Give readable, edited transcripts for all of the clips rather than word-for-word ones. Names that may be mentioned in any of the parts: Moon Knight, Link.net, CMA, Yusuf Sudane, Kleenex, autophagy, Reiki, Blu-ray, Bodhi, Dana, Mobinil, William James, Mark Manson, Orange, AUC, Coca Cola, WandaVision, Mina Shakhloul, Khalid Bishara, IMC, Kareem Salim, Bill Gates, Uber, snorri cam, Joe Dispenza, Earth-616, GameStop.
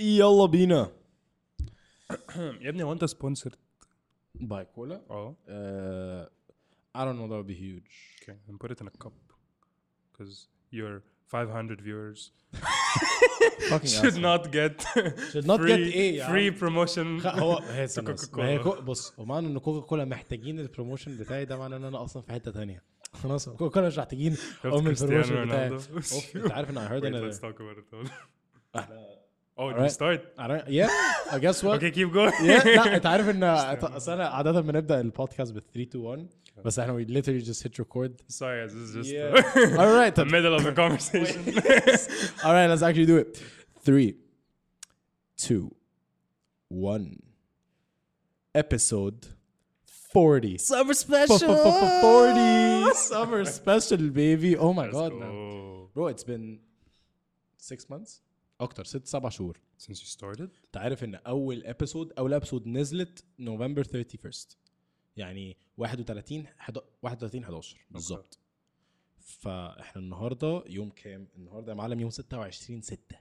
يلا بينا. يا ابني هو انت سبونسرد باي كولا؟ I don't know, that would be huge. Okay, and put it in a cup because your 500 viewers should not get free promotion. Coca Cola. بص ومعنى إن كوكا كولا محتاجين البروموشن بتاعي ده معناه إن أنا أصلا في حتة تانية. خلاص كوكا كولا مش محتاجين البروموشن بتاعي. أنت عارف إن I heard that. Let's talk about it. Oh, did we start? Yeah. I guess what? Okay, keep going. Yeah. لا أنت عارف إن أصلا عادة بنبدأ البودكاست ب3-2-1. بس احنا we literally just hit record. Sorry, this is just all right. The middle of a conversation. All right, let's actually do it. 3, 2, 1. Episode 40. Summer special. 40. Summer special, baby. Oh my god, man. Bro, it's been 6 months. أكتر 6-7 شهور. Since you started. تعرف إن أول episode نزلت November 31st. يعني 31/11 بالظبط. فاحنا النهارده يوم كام؟ النهارده يا معلم يوم 26/6.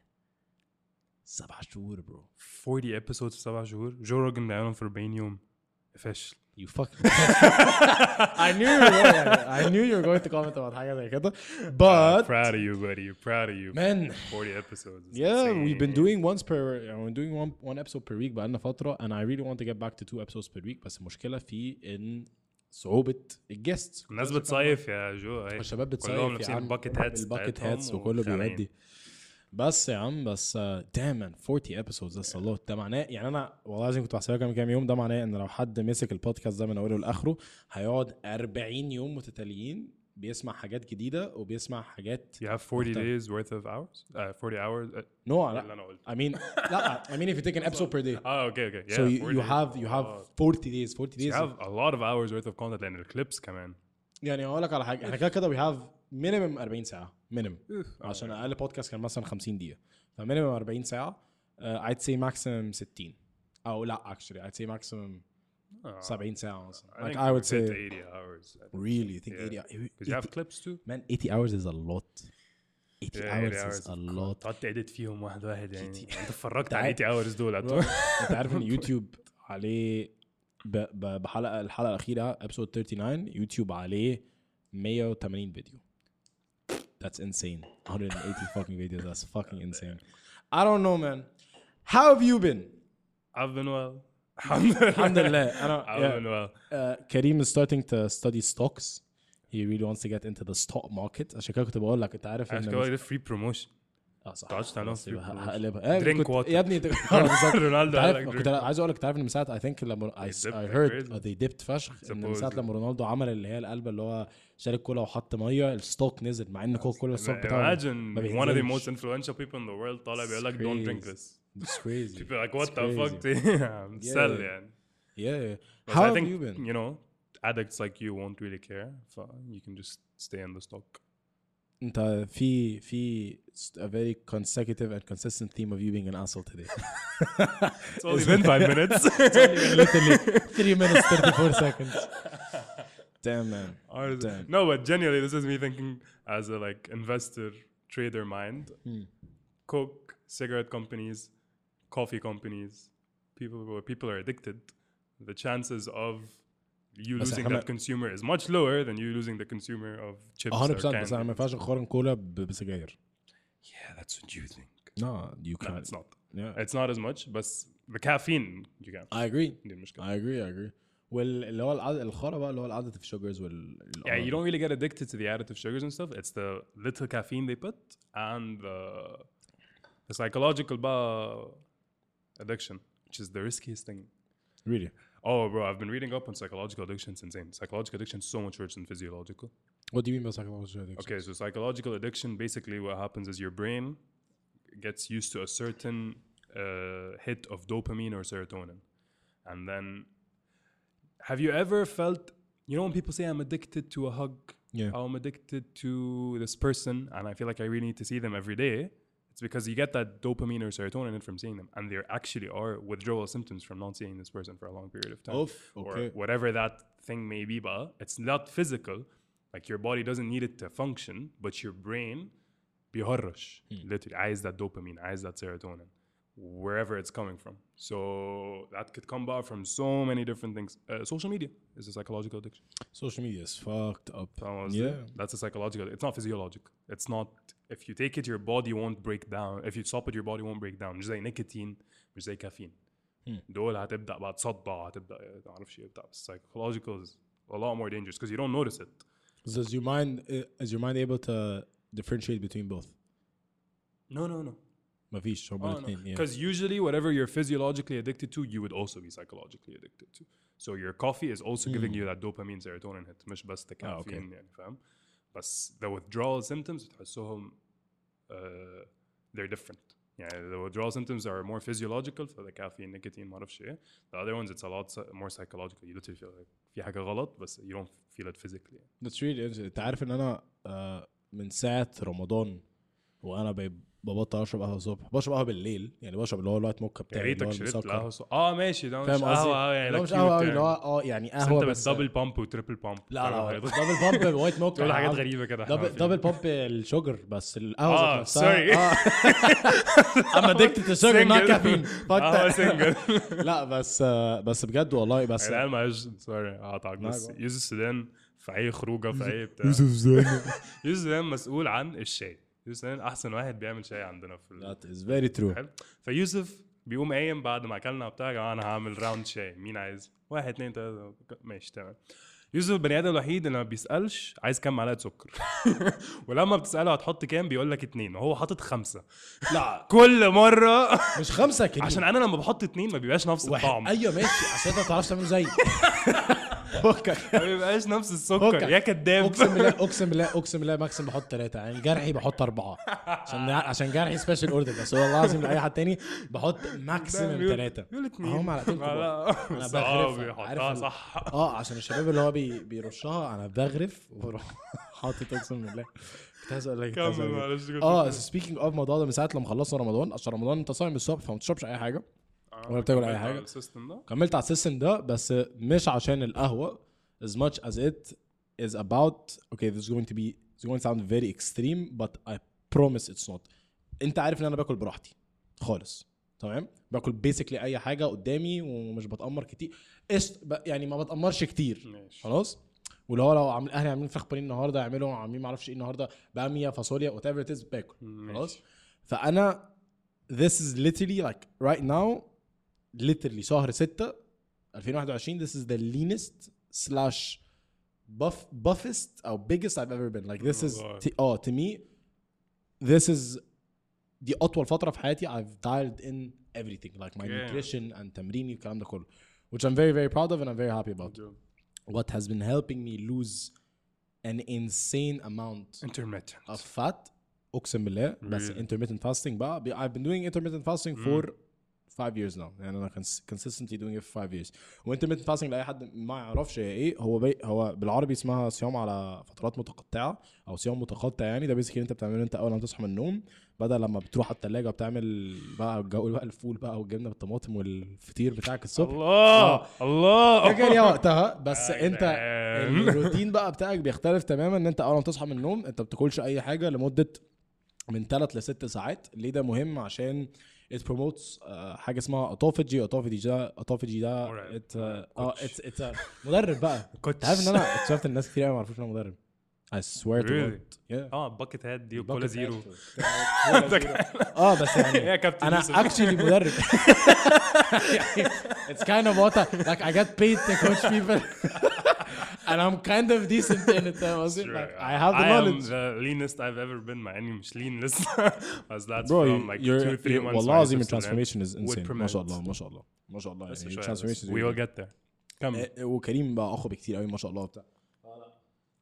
7 شهور برو. 40 episodes في 7 شهور. جو روجن معاهم في 40 يوم. فشل. You fucking. I knew you were going to comment about حاجة زي كده. But proud of you, buddy. Proud of you. Man. 40 episodes. Yeah, we've been doing one episode per week بقالنا فترة, and I really want to get back to 2 episodes per week. بس المشكلة في إن صعوبة الجست. الناس بتصيف يا جو. الشباب بتصيف. كلهم bucket hats وكله بيودي. بس يا عم بس دايما 40 episodes that's a lot. ده معناه يعني انا والله لازم كنت بحسبها كام يوم. ده معناه ان لو حد مسك البودكاست ده من اوله لاخره هيقعد 40 يوم متتاليين بيسمع حاجات جديدة وبيسمع حاجات. You have 40 days worth of hours? 40 hours? No, I mean, I mean if you take an episode per day. Oh, okay. Yeah, so you have 40 days. 40 days. So you have a lot of hours worth of content and clips كمان. يعني اقول لك على حاجة احنا كده we have minimum 40 ساعة minimum عشان أقل بودكاست كان مثلا 50 دقيقة فminimum 40 ساعة I'd say maximum 60 أو لا actually I'd say maximum 70 ساعة مثلا. Like I would say 80 hours. Really you think 80 hours? Because you have clips too. Man, 80 hours is a lot. 80 hours is a lot. قعدت عدت فيهم واحد يعني أنت فرقت على 80 hours دول. أنت عارف إن يوتيوب عليه بحلقة الحلقة الأخيرة episode 39 يوتيوب عليه 180 فيديو. That's insane. 180 fucking videos. That's fucking insane. I don't know, man. How have you been? I've been well. Alhamdulillah. I've been well. Kareem is starting to study stocks. He really wants to get into the stock market. عشان كده كنت بقول لك أنت عارف. عشان كده ده free promotion. تعرفش أنا هقلبها. Drink water. يا ابني. رونالدو. كنت عايز أقول لك تعرف إن مساعد I think لما I heard they dipped فشخ. إن مساعد لما رونالدو عمل اللي هي القلب اللي هو شارك كولا وحط ميه الستوك نزل مع ان كولا الستوك بتاعه. Imagine one of the most influential people in the world طالع بيقول لك don't drink this. It's crazy. People like what the fuck? Sell يعني. Yeah. How have you been? You know, addicts like you won't really care. You can just stay in the stock. انت في a very consecutive and consistent theme of you being an asshole today. It's only been 5 minutes. It's only been literally 3 minutes 34 seconds. Damn man. Damn. No, but genuinely this is me thinking as a like investor trader mind. Coke, cigarette companies, coffee companies, people are addicted. The chances of you losing that consumer is much lower than you losing the consumer of chips or candy. 100%. بس أنا ما ينفعش أقارن كولا بسجاير. Yeah, that's what you think. No, you can't. It's not. Yeah, it's not as much. But the caffeine, you can. I agree. واللي هو الخرا بقى اللي هو العادة في sugars وال. Yeah, you don't really get addicted to the additive sugars and stuff. It's the little caffeine they put and the psychological addiction, which is the riskiest thing. Really. Oh, bro, I've been reading up on psychological addiction. It's insane. Psychological addiction is so much worse than physiological. What do you mean by psychological addiction? Okay, so psychological addiction, basically what happens is your brain gets used to a certain hit of dopamine or serotonin. And then, have you ever felt, you know when people say I'm addicted to a hug? Yeah. I'm addicted to this person and I feel like I really need to see them every day. It's because you get that dopamine or serotonin from seeing them, and there actually are withdrawal symptoms from not seeing this person for a long period of time, or whatever that thing may be. But it's not physical; like your body doesn't need it to function, but your brain, بيهرش literally, عايز that dopamine, عايز that serotonin. wherever it's coming from. So that could come about from so many different things. Social media is a psychological addiction. Social media is fucked up. That's a psychological. It's not physiological. It's not. If you take it, your body won't break down. If you stop it, your body won't break down. مش زي نيكوتين, مش زي كافيين. دول هتبدأ بقى تصدع, هتبدأ تعرف شيء. Psychological is a lot more dangerous because you don't notice it. So is your mind able to differentiate between both? No. Because usually whatever you're physiologically addicted to, you would also be psychologically addicted to. So your coffee is also giving you that dopamine, serotonin hit. مش بس the caffeine, يعني فاهم. بس the withdrawal symptoms, تحسهم they're different. يعني the withdrawal symptoms are more physiological, so the caffeine, nicotine, ما أعرفش إيه. The other ones, it's a lot more psychological. You literally feel like في حاجة غلط, but you don't feel it physically. That's really interesting. تعرف إن أنا من ساعة رمضان وأنا ببطل اشرب قهوه الصبح, بشرب قهوه بالليل, يعني بشرب اللي هو الوايت موكا بتاعي. يا ريتك شربت القهوه. ماشي, ده مش قهوه يعني, مش قهوه اللي هو يعني قهوه بس دبل بامب وتريبل بامب. لا دبل بامب وايت موكا ولا حاجات غريبه كده. دبل بامب الشوجر بس القهوه نفسها. انا ادكت الشوجر ما كافيين. لا بس بجد والله. بس انا معلش سوري هقطعك, بس يوسف سودان في اي خروجه في اي بتاع. يوسف سودان مسؤول عن الشاي. يوسف أحسن واحد بيعمل شاي عندنا في. That is very true. فيوسف بيقوم أيام بعد ما أكلنا بتاعه, أنا هعمل راوند شاي, مين عايز 1 2 3 ماشي تمام. يوسف بني آدم الوحيد اللي ما بيسألش عايز كام معلقة سكر, ولما بتسأله هتحط كام بيقول لك 2, وهو حاطط 5. لا كل مرة مش 5 كده, عشان أنا لما بحط 2 ما بيبقاش نفس الطعم. أيوة ماشي, عشان أنت ما تعرفش تعمل زي فكك. ما بيبقاش نفس السكر يا كداب. اقسم بالله ماكسيم بحط 3, يعني جرحي بحط 4 عشان جرحي سبيشال اوردر, بس هو لازم لاي حد تاني بحط ماكسيم 3 اهو معلقتين. انا بغرف, عارف صح. عشان الشباب اللي هو بيرشها, انا بغرف وحاطط. اقسم بالله كنت عايز اقول لك سبيكينج اوف موضوع ده, من ساعه لما خلصنا رمضان, عشان رمضان انت صايم الصبح فما تشربش اي حاجه ولا بتاكل اي حاجه. كملت على السيستم ده, بس مش عشان القهوه. as much as it is about, okay, this is going to sound very extreme, but I promise it's not. انت عارف ان انا باكل براحتي خالص, تمام؟ باكل بيسكلي اي حاجه قدامي ومش بتامر كتير. يعني ما بتامرش كتير خلاص. واللي هو لو عامل اهلي عاملين فراخ بانيه النهارده, يعملوا عاملين ما اعرفش ايه النهارده, باميه فاصوليا whatever it is, باكل خلاص. فانا this is literally like right now, literally شهر 6 2021, this is the leanest slash buffest or biggest I've ever been. Like this is to me, this is the أطول فترة في حياتي. I've dialed in everything, like my nutrition and تمريني والكلام ده كله, which I'm very very proud of and I'm very happy about. What has been helping me lose an insane amount of fat, أقسم بالله, بس intermittent fasting بقى. I've been doing intermittent fasting for 5 years now, and I'm consistently doing it for 5 years. Intermittent fasting لأي حد ما يعرفش ايه هو بالعربي اسمها صيام على فترات متقطعة أو صيام متقطع. يعني ده بيسكين انت بتعمله انت أول ما تصحى من النوم, بدل لما بتروح التلاجة وبتعمل بقى الجو بقى الفول بقى والجبنة بالطماطم والفطير بتاعك الصبح. الله كان يا وقتها. بس انت الروتين بقى بتاعك بيختلف تماما, ان انت أول ما تصحى من النوم انت بتاكلش اي حاجة لمدة من 3 ل6 ساعات. ليه ده مهم؟ عشان it promotes حاجة اسمها autophagy ده. it's a مدرب بقى. كنت عارف ان انا اكتشفت الناس كتير قوي ما عرفوش ان انا مدرب. I swear to God. bucket head دي وكولا زيرو. بس يعني انا actually مدرب. it's kind of what like I got paid to coach people. And I'm kind of decent in it. I have the knowledge. I am the leanest I've ever been. My enemy is leanless. As that's bro, from like 2-3 months. Well, Lazim transformation is insane. ما شاء الله. Transformation. We will get there. Come. وكريم بقى أخو بكتير قوي ما شاء الله بتاع.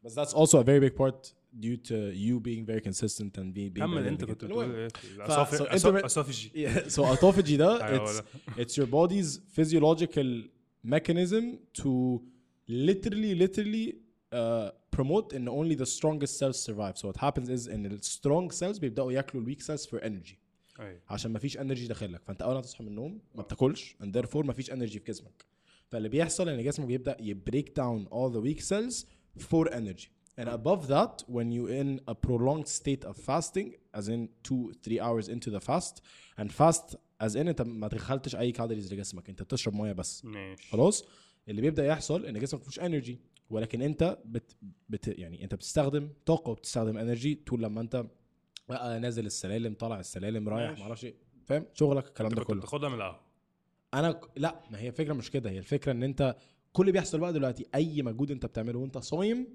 But that's also a very big part due to you being very consistent and being. كمل أنت كنت تقول. Autophagy. So autophagy ده it's your body's physiological mechanism to literally promote and only the strongest cells survive. So what happens is in the strong cells بيبدأوا يأكلوا weak cells for energy. عشان ما فيش energy داخلك, فأنت أول ما تصحى من النوم ما بتاكلش and therefore ما فيش energy في جسمك. فاللي بيحصل إن جسمك بيبدأ break down all the weak cells for energy. And above that, when you're in a prolonged state of fasting, as in 2-3 hours into the fast, and fast از ان انت ما تدخلتش اي كالوريز لجسمك, انت بتشرب ميه بس. ماشي. خلاص, اللي بيبدا يحصل ان جسمك مفيش انرجي, ولكن انت يعني انت بتستخدم طاقه وبتستخدم انرجي طول لما انت نازل السلالم, طالع السلالم, رايح ما اعرفش, فاهم شغلك الكلام ده كله. بتاخدها من القهوه؟ انا لا, ما هي الفكره مش كده, هي الفكره ان انت كل اللي بيحصل بقى دلوقتي اي مجهود انت بتعمله وانت صايم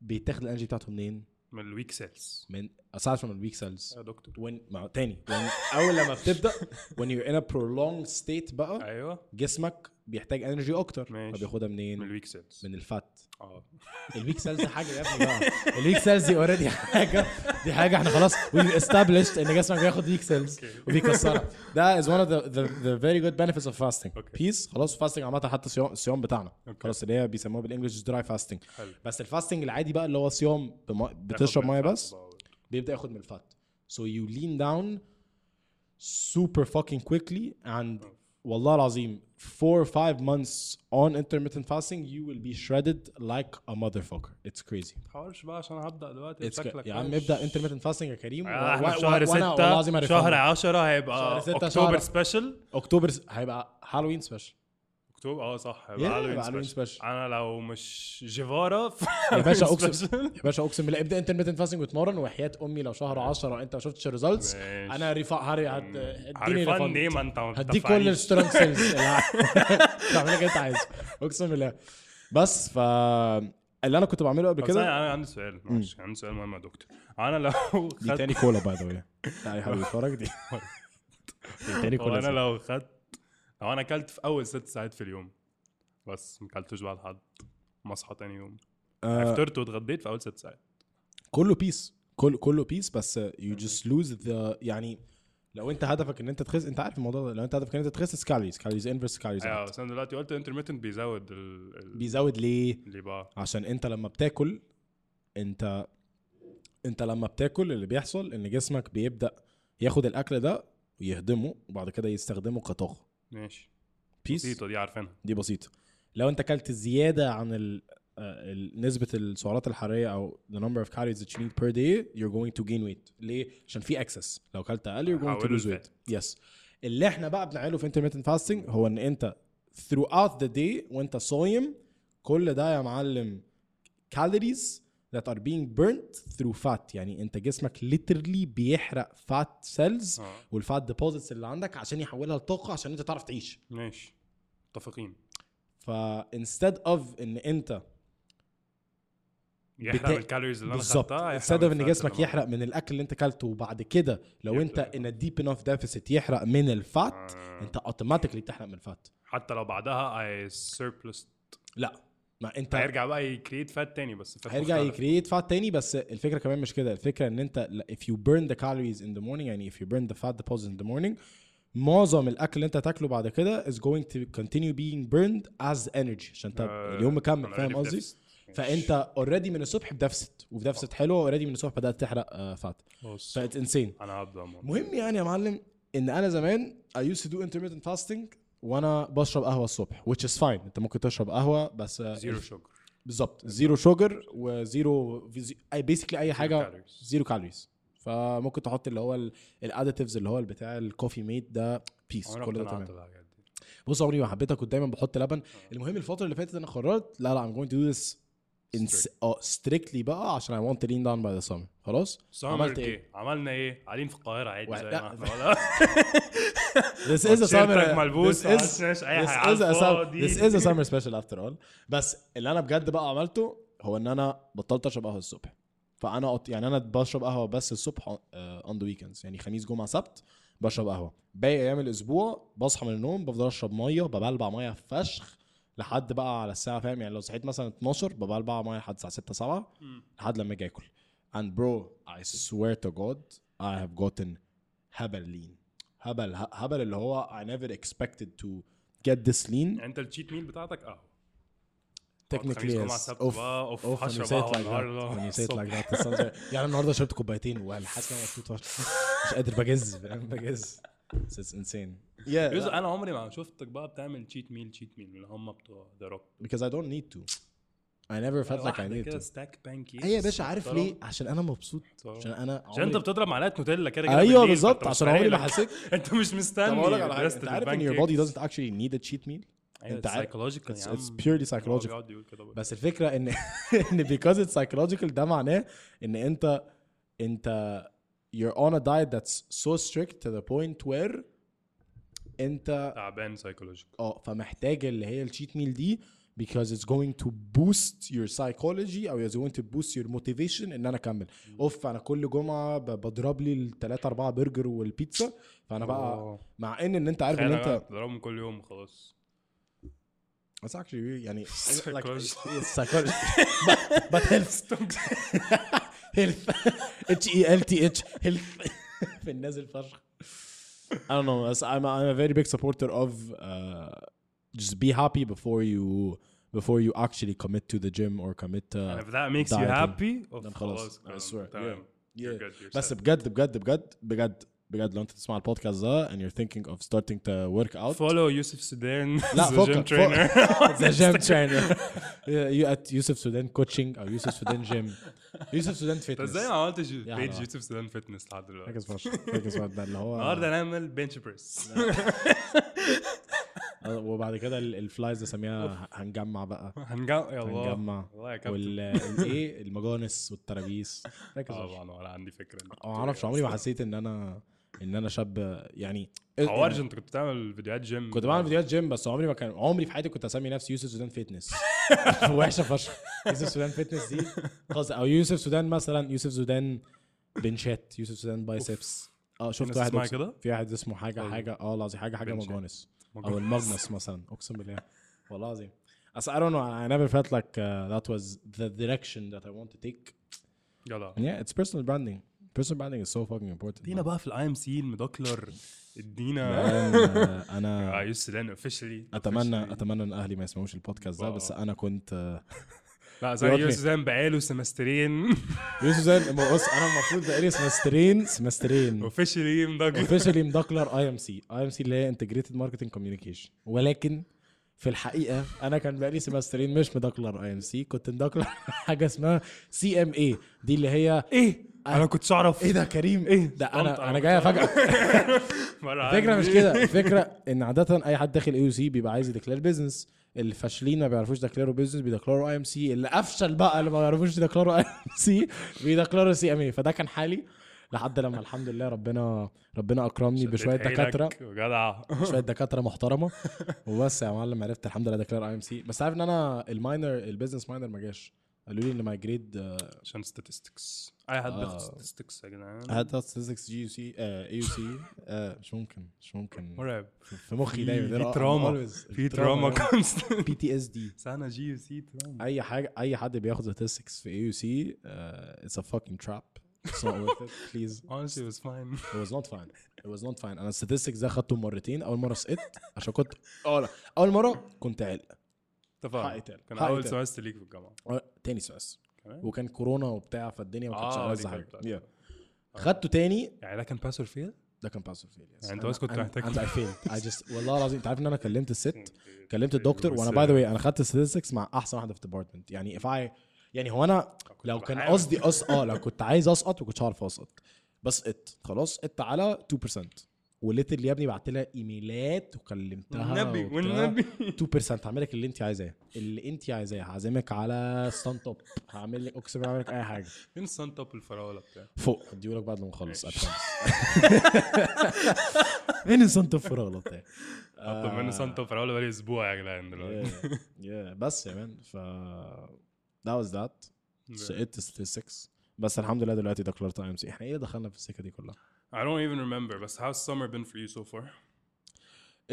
بيتاخد الانرجي بتاعته منين؟ من الويك سيلز. من اساسا من الويك سيلز يا دكتور. وين مع تاني اول لما بتبدا when you're in a prolonged state بقى, ايوه جسمك بيحتاج انرجي اكتر, فبياخدها منين؟ من الويك سيلز, من الفات. الويك سيلز حاجه يا ابني بقى, الويك سيلز دي اوريدي حاجه, دي حاجه احنا خلاص we established ان جسمك بياخد ويك سيلز وبيكسرها. ده is one of the very good benefits of fasting. peace. خلاص فاستنج عامه, حتى الصيام بتاعنا خلاص اللي هي بيسموها بالانجلش دراي فاستنج, بس الفاستنج العادي بقى اللي هو صيام بتشرب ميه بس, بيبدا ياخد من الفات. so you lean down super fucking quickly and والله العظيم 4-5 months on intermittent fasting you will be shredded like a motherfucker. it's crazy. حاولش بقى عشان هبدأ دلوقتي بشكلك يا عم. ابدأ intermittent fasting يا كريم. شهر 6 شهر 10 هيبقى اكتوبر سبيشل. اكتوبر هيبقى هالوين سبيشل. اكتوبر صح, هيبقى هالوين سبيشل. انا لو مش جيفارا يا باشا اقسم, يا باشا اقسم بالله ابدأ intermittent fasting واتمرن, وحياة امي لو شهر 10 انت ما شفتش الريزلتس انا رفع هري هديني هديك كل السترونج سيلز تعمل لك انت عايز, اقسم بالله. بس ف اللي انا كنت بعمله قبل كده, انا عندي سؤال, ماشي عندي سؤال مهم يا دكتور. انا لو دي تاني كولا باي ذا واي, تعالى حبيبي اتفرج دي تاني كولا. انا لو خدت, لو انا اكلت في اول 6 ساعات في اليوم بس ما اكلتش بعد حد مصحى تاني يوم, افطرت واتغديت في اول 6 ساعات كله بيس, كله بيس. بس you just lose the, يعني لو انت هدفك ان انت تخس, انت عارف الموضوع ده, لو انت هدفك ان انت تخس كالوريز انفرس كالوريز. بس انا دلوقتي قلت انترميتنت بيزود بيزود ليه بقى؟ عشان انت لما بتاكل, انت لما بتاكل اللي بيحصل ان جسمك بيبدا ياخد الاكل ده ويهضمه وبعد كده يستخدمه كطاقه. ماشي, بسيطه دي, عارفينها دي بسيطه. لو انت اكلت زياده عن نسبه السعرات الحراريه او the number of calories that you need per day you're going to gain weight. ليه؟ عشان في excess. لو اكلت اقل you're going to lose weight. yes. اللي احنا بقى بنعمله في intermittent fasting هو ان انت throughout the day وانت صايم كل ده يا معلم calories that are being burnt through fat. يعني انت جسمك literally بيحرق fat cells والfat deposits اللي عندك عشان يحولها لطاقه عشان انت تعرف تعيش. ماشي, متفقين. فا instead of ان انت يحرق الكالوريز اللي انا خدتها, instead of ان جسمك يحرق من الاكل اللي انت كلته وبعد كده لو انت ان deep enough deficit يحرق من الفات, انت automatically بتحرق من الفات حتى لو بعدها I surplused. لا, ما انت هيرجع بقى يكريت فات تاني, بس هيرجع يكريت فات تاني. بس الفكره كمان مش كده, الفكره ان انت if you burn the calories in the morning, يعني if you burn the fat deposits in the morning, معظم الاكل اللي انت تاكله بعد كده is going to continue being burned as energy عشان انت اليوم مكمل, فاهم قصدي؟ فانت اوريدي من الصبح بدفست, وفي دفست حلوه اوريدي من الصبح بدات تحرق فات. فات انسين. انا مهم يعني يا معلم ان انا زمان I used to do intermittent fasting وانا بشرب قهوه الصبح, which is fine. انت ممكن تشرب قهوه بس زيرو شوجر. بالظبط, زيرو شوجر وزيرو basically اي حاجه زيرو كالوريز. فممكن تحط اللي هو الاديتيفز اللي هو بتاع الكوفي ميت ده, بيس كل ده تمام. بص عمري ما حبيتها, كنت دايما بحط لبن. المهم الفتره اللي فاتت انا قررت لا I'm going to do this strictly بقى عشان I want to lean down by the summer. خلاص عملت ايه؟ عملنا ايه؟ قاعدين في القاهره عادي زي ما احنا ولا This is a summer ملبوس, This is a summer special after all. بس اللي انا بجد بقى عملته هو ان انا بطلت اشرب قهوه الصبح. فانا يعني انا بشرب قهوه بس الصبح on the weekends, يعني خميس جمعه سبت بشرب قهوه. باقي ايام الاسبوع بصحى من النوم بفضل اشرب ميه, ببلبع ميه فشخ لحد بقى على الساعه, فاهم؟ يعني لو صحيت مثلا 12 ببلبع ميه لحد الساعه 6 7 لحد لما اجي اكل. and bro I swear to god I have gotten هبل lean, هبل اللي هو I never expected to get this lean. انت التشيت ميل بتاعتك قهوه technically اوف حشرة النهارده, نسيت لك ده السنه. يعني النهارده شربت كوبايتين والحاسه مبسوطه مش قادر بجز. It's insane. Yeah. يوز أنا عمري ما شفتك بقى بتعمل cheat meal اللي هم بتوع the rock. Because I don't need to. I never felt like I need to. ايه يا باشا عارف ليه؟ عشان انا مبسوط, عشان انا عشان انت بتضرب معلقه نوتيلا كده. ايوه بالظبط, عشان عمري ما حسيت. انت مش مستني. انت عارف ان your body doesn't actually need a cheat meal. انت psychological, it's purely psychological. بس الفكره ان because it's psychological ده معناه ان انت you're on a diet that's so strict to the point where انت تعبان psychological. فمحتاج اللي هي الشيت ميل دي because it's going to boost your psychology or it's going to boost your motivation ان انا اكمل. انا كل جمعه بضرب لي الثلاثه اربعه برجر والبيتزا, فانا بقى مع ان انت عارف ان انت بضربهم كل يوم خلاص. It's actually يعني psychology but health HELTH health في النازل فرخ. I don't know. I'm a very big supporter of just be happy before you actually commit to the gym or commit to. And if that makes dieting, you happy, of course. I swear. Yeah. Yeah. But بجد لو انت تسمع البودكاست ده and you're thinking of starting to work out, follow Yusuf Sudane the gym trainer. The gym trainer. You at Yusuf Sudane coaching or Yusuf Sudane gym. Yusuf Sudane fitness. ازاي عملت بيج Yusuf Sudane fitness لحد دلوقتي؟ فاكر ده اللي هو النهارده هنعمل bench press, وبعد كده الفلايز اسميها هنجمع بقى هنجمع والايه المجانس والترابيس. طبعا ولا عندي فكره, ما اعرفش, عمري ما حسيت ان انا شاب يعني. اورج انت كنت بتعمل فيديوهات جيم؟ كنت بعمل فيديوهات جيم بس عمري في حياتي كنت اسمي نفسي يوسف سودان فيتنس. وحشه فشخ يوسف سودان فيتنس دي قصدي, او يوسف سودان مثلا, يوسف سودان بنشات, يوسف سودان بايسبس. شفت واحد كده في واحد اسمه حاجه لازم حاجه مجانس او المغنس مثلا, اقسم بالله والله العظيم. I don't know, I never felt like that was the direction that I want to take. And yeah, it's personal branding. Personal branding is so fucking important. دينا بقى في ال IMC المدكلر الدينا. انا يوسف سودان officially. اتمنى ان اهلي ما يسمعوش البودكاست ده, بس انا كنت لا زي يوسف سودان بقاله سمسترين. يوسف سودان انا المفروض بقالي سمسترين اوفيشلي مدكلر IMC اللي هي انتجريتد ماركتنج كوميونيكيشن, ولكن في الحقيقه انا كان بقالي سمسترين مش مدكلر IMC, كنت مدكلر حاجه اسمها CMA دي اللي هي ايه. انا كنت اعرف ايه ده كريم ايه ده. انا جاي فجاه. الفكره مش كده, الفكره ان عاده اي حد داخل AUC بيبقى عايز يديكلير بيزنس. الفاشلين ما بيعرفوش ديكلاروا بيزنس بيديكلاروا IMC, اللي افشل بقى اللي ما بيعرفوش ديكلاروا IMC بيديكلاروا CMA. فده كان حالي لحد لما الحمد لله ربنا اكرمني بشويه دكاتره وجدع, شويه دكاتره محترمه, وبس يا معلم عرفت الحمد لله ديكلار IMC. بس عارف ان انا الماينر البيزنس ماينر ما جاش, قالوا لي ان ماي جريد عشان statistics. اي حد بياخد statistics يا جدعان, هات statistics AUC مش ممكن مرعب في مخي دايما في تراما constant PTSD سنه GUC تراما. اي حاجه اي حد بياخد statistics في AUC it's a fucking trap. It's not worth it, please. Honestly, it was not fine. انا statistics ده خدته مرتين. اول مره سقطت عشان كنت اول مره كنت علق طبعا, كان اول سمستر ليك في الجامعه, تاني سمستر وكان كورونا وبتاع فالدنيا وكانت شغاله زي خدته تاني يعني. ده كان باس اور فيل يعني انت كنت محتاج انت I just والله العظيم. انت عارف ان انا كلمت الدكتور, وانا باي ذا واي انا خدت statistics مع احسن واحده في الديبارتمنت يعني. يعني هو انا لو كان قصدي لو كنت عايز اسقط وكنت عارف اسقط بس خلاص اتقطع على 2%. وليت اللي يا ابني بعت لها ايميلات وكلمتها والنبي 2% هعمل لك اللي انت عايزاه هعزمك على ستاند اب, هعمل لك اكسب, هعمل لك اي حاجه. فين ستاند اب الفراوله بتاعك فوق دي؟ لك بعد ما نخلص فين ستاند اب الفراوله بتاعك؟ طب من ستاند اب الفراوله بقالي اسبوع يا جدعان دلوقتي. يا بس يا مان ف that was that سقطت 6 بس الحمد لله دلوقتي دكلرت IMC. احنا ايه دخلنا في السكه دي كلها؟ I don't even remember, but how's summer been for you so far?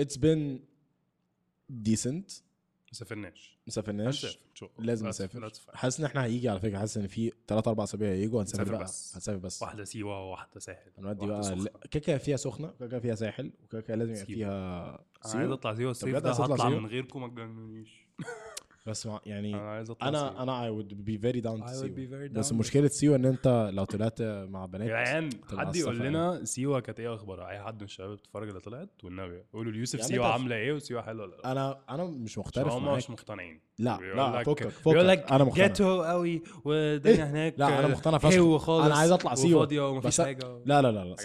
It's been decent. مسافرناش لازم نسافر. حاسس ان احنا هيجي على فكره, حاسس ان في 3 4 اسابيع هيجوا هنسافر بقى. هنسافر بس واحده سيوه وواحده ساحل. هنودي بقى كيكه فيها سخنه, كيكه فيها ساحل, وكيكه لازم يبقى فيها سيوه. عايز اطلع سيوه الصيف ده, هطلع من غيركم ما تجنونيش. بس يعني انا I would be very down to سيوة. بس مشكلة سيوة ان انت لو طلعت مع بنات يعني حد يقول لنا سيوة كانت ايه اخبارها, اي حد من الشباب بتتفرج اللي طلعت والنبي قولوا ليوسف يعني سيوة عامله ايه وسيوة حلوه ولا لا. انا مش مختلف معاك, مش مقتنعين. لا فكك بيقول لك انا مقتنع جاتو قوي ودنا هناك. لا انا مقتنع فشخ, انا عايز اطلع سيوة ومفيش حاجه. لا لا لا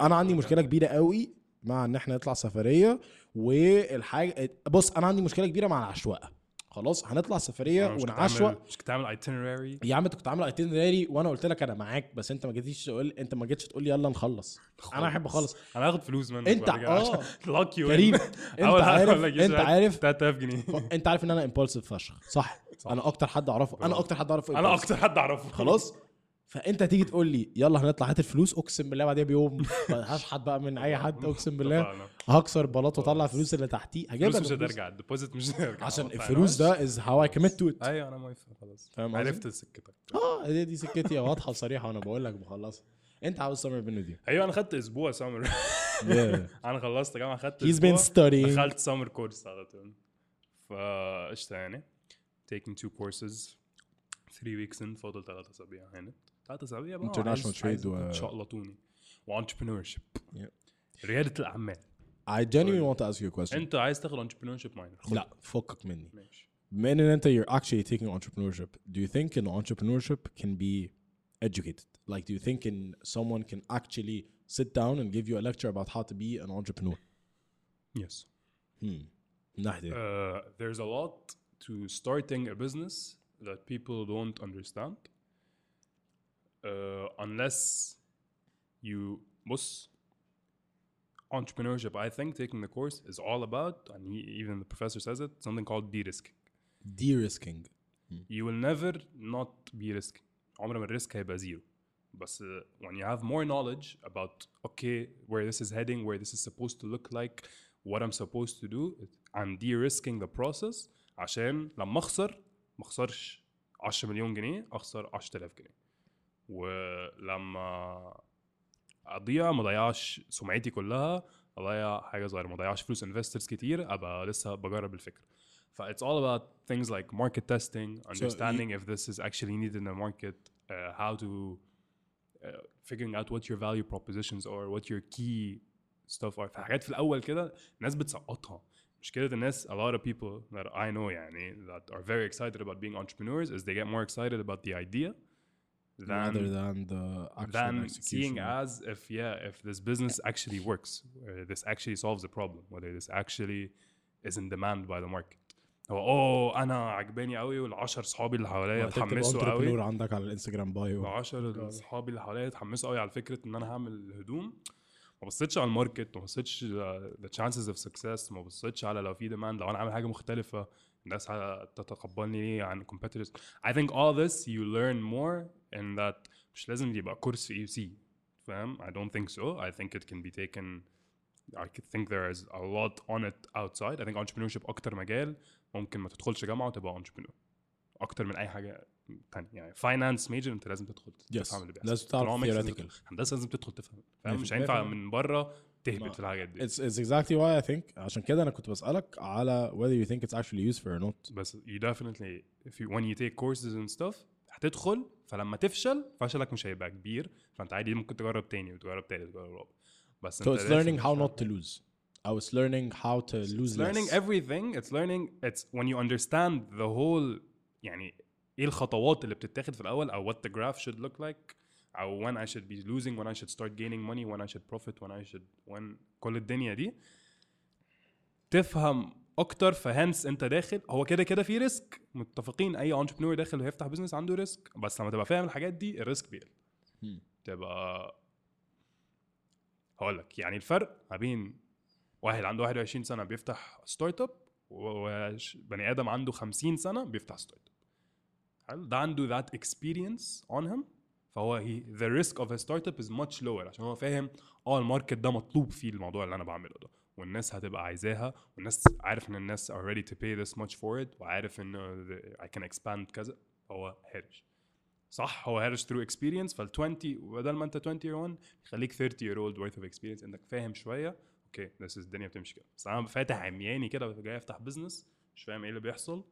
انا عندي مشكلة كبيرة قوي مع ان احنا نطلع سفرية والحاجة. بص انا عندي مشكلة كبيرة مع العشوائية. خلاص هنطلع سفريه ونعشوه. مش تعمل ايتينراري يا عم, انت كنت عامل ايتينراري وانا قلت لك انا معاك, بس انت ما جيتش تقول, انت ما جيتش تقول لي يلا نخلص. انا احب اخلص, انا هاخد فلوس منك انت. لاكي كريم انت عارف 3000 جنيه انت عارف ان انا امبولسيف فشخ صح. انا اكتر حد اعرفه خلاص. فانت تيجي تقول لي يلا هنطلع هات الفلوس, اقسم بالله بعديها بيوم هشحت بقى من اي حد, اقسم بالله هكسر بلاط واطلع الفلوس اللي تحتيه. هجيبها مش هترجع, الديبوزيت مش هترجع عشان الفلوس ده از هاو اي كوميت تو ات. ايوه انا موافق خلاص, عرفت سكتك. دي سكتي واضحه وصريحه, وانا بقول لك بخلصها. انت عاوز سمر بينه دي؟ ايوه انا خدت اسبوع سمر. انا خلصت جامعه, خدت اسبوع, خدت سمر كورس على طول. فايش تاني؟ taking 2 courses 3 weeks in, فاضل 3 أسابيع هنا. 3 أسابيع بقى international trade و شقلطوني و entrepreneurship, ريادة الأعمال. I genuinely want to ask you a question. أنت عايز تاخد entrepreneurship minor؟ لا فكك مني. من إن أنت you're actually taking entrepreneurship, do you think an entrepreneurship can be educated? Like do you think in someone can actually sit down and give you a lecture about how to be an entrepreneur? Yes. There's a lot to starting a business that people don't understand, unless you must. Entrepreneurship, I think, taking the course is all about, and even the professor says it, something called de-risking. De-risking. You will never not be risking. عمره ما الريسك هيبقى zero. بس when you have more knowledge about, okay, where this is heading, where this is supposed to look like, what I'm supposed to do, I'm de-risking the process. عشان لما أخسر ما اخسرش 10 مليون جنيه, اخسر 10,000 جنيه, ولما اضيع ما ضيعش سمعتي كلها, اضيع حاجه صغيره, ما ضيعش فلوس انفسترز كتير, ابقى لسه بجرب الفكره. ف it's all about things like market testing, understanding if this is actually needed in the market, how to figuring out what your value propositions are, what your key stuff are. فحاجات في الاول كده الناس بتسقطها. مشكلة الناس, a lot of people that I know يعني that are very excited about being entrepreneurs is they get more excited about the idea than the actual seeing as if if this business actually works, this actually solves a problem, whether this actually is in demand by the market. أنا عجباني قوي, والعشر صحابي اللي حواليا اتحمسوا قوي. تكتب entrepreneur عندك على الانستجرام بايو. العشر صحابي اللي حواليا اتحمسوا قوي على فكرة إن أنا هعمل هدوم. ما بصيتش على الماركت, ما بصيتش the chances of success, ما بصيتش على لو في demand, لو أنا عامل حاجة مختلفة الناس هتتقبلني عن competitors. I think all this you learn more in that. مش لازم يبقى كورس في AUC, فاهم؟ I don't think so. I think it can be taken. I think there is a lot on it outside. I think entrepreneurship أكتر مجال ممكن ما تدخلش جامعة وتبقى entrepreneur أكتر من أي حاجة تاني. يعني finance major أنت لازم تدخل تفهم اللي بيحصل. لازم تعرف theoretical. هندسة لازم تدخل تفهم. مش هينفع من برا تهبط في الحاجات دي. It's exactly why I think. عشان كده أنا كنت بسألك على whether you think it's actually useful or not. بس you definitely if you when you take courses and stuff هتدخل, فلما تفشل فشلك مش هيبقى كبير, فأنت عادي ممكن تجرب تاني وتجرب تالت وتجرب رابع. بس so it's learning how not to lose. I was learning how to lose less. Learning everything. It's learning. It's when you understand the whole. يعني ايه الخطوات اللي بتتاخد في الاول, او what the graph should look like, او when I should be losing, when I should start gaining money, when I should profit, when كل الدنيا دي تفهم اكتر. فهنس انت داخل, هو كده كده في ريسك, متفقين. اي entrepreneur داخل وهيفتح بيزنس عنده ريسك, بس لما تبقى فاهم الحاجات دي الريسك بيقل. تبقى هقول لك يعني الفرق ما بين واحد عنده 21 سنه بيفتح ستارت اب, وبني ادم عنده 50 سنه بيفتح ستارت اب. ده عنده that experience on him, فهو the risk of a startup is much lower, عشان هو فاهم الماركت ده مطلوب فيه الموضوع اللي أنا بعمله ده, والناس هتبقى عايزاها, والناس عارف إن الناس are ready to pay this much for it, وعارف إن I can expand كذا. هو هرش صح, هو هرش through experience. فال20 بدل ما أنت 20 year old خليك 30 year old worth of experience, إنك فاهم شوية okay this is الدنيا بتمشي كده. بس أنا فاتح عمياني كده جاي أفتح business مش فاهم إيه اللي بيحصل,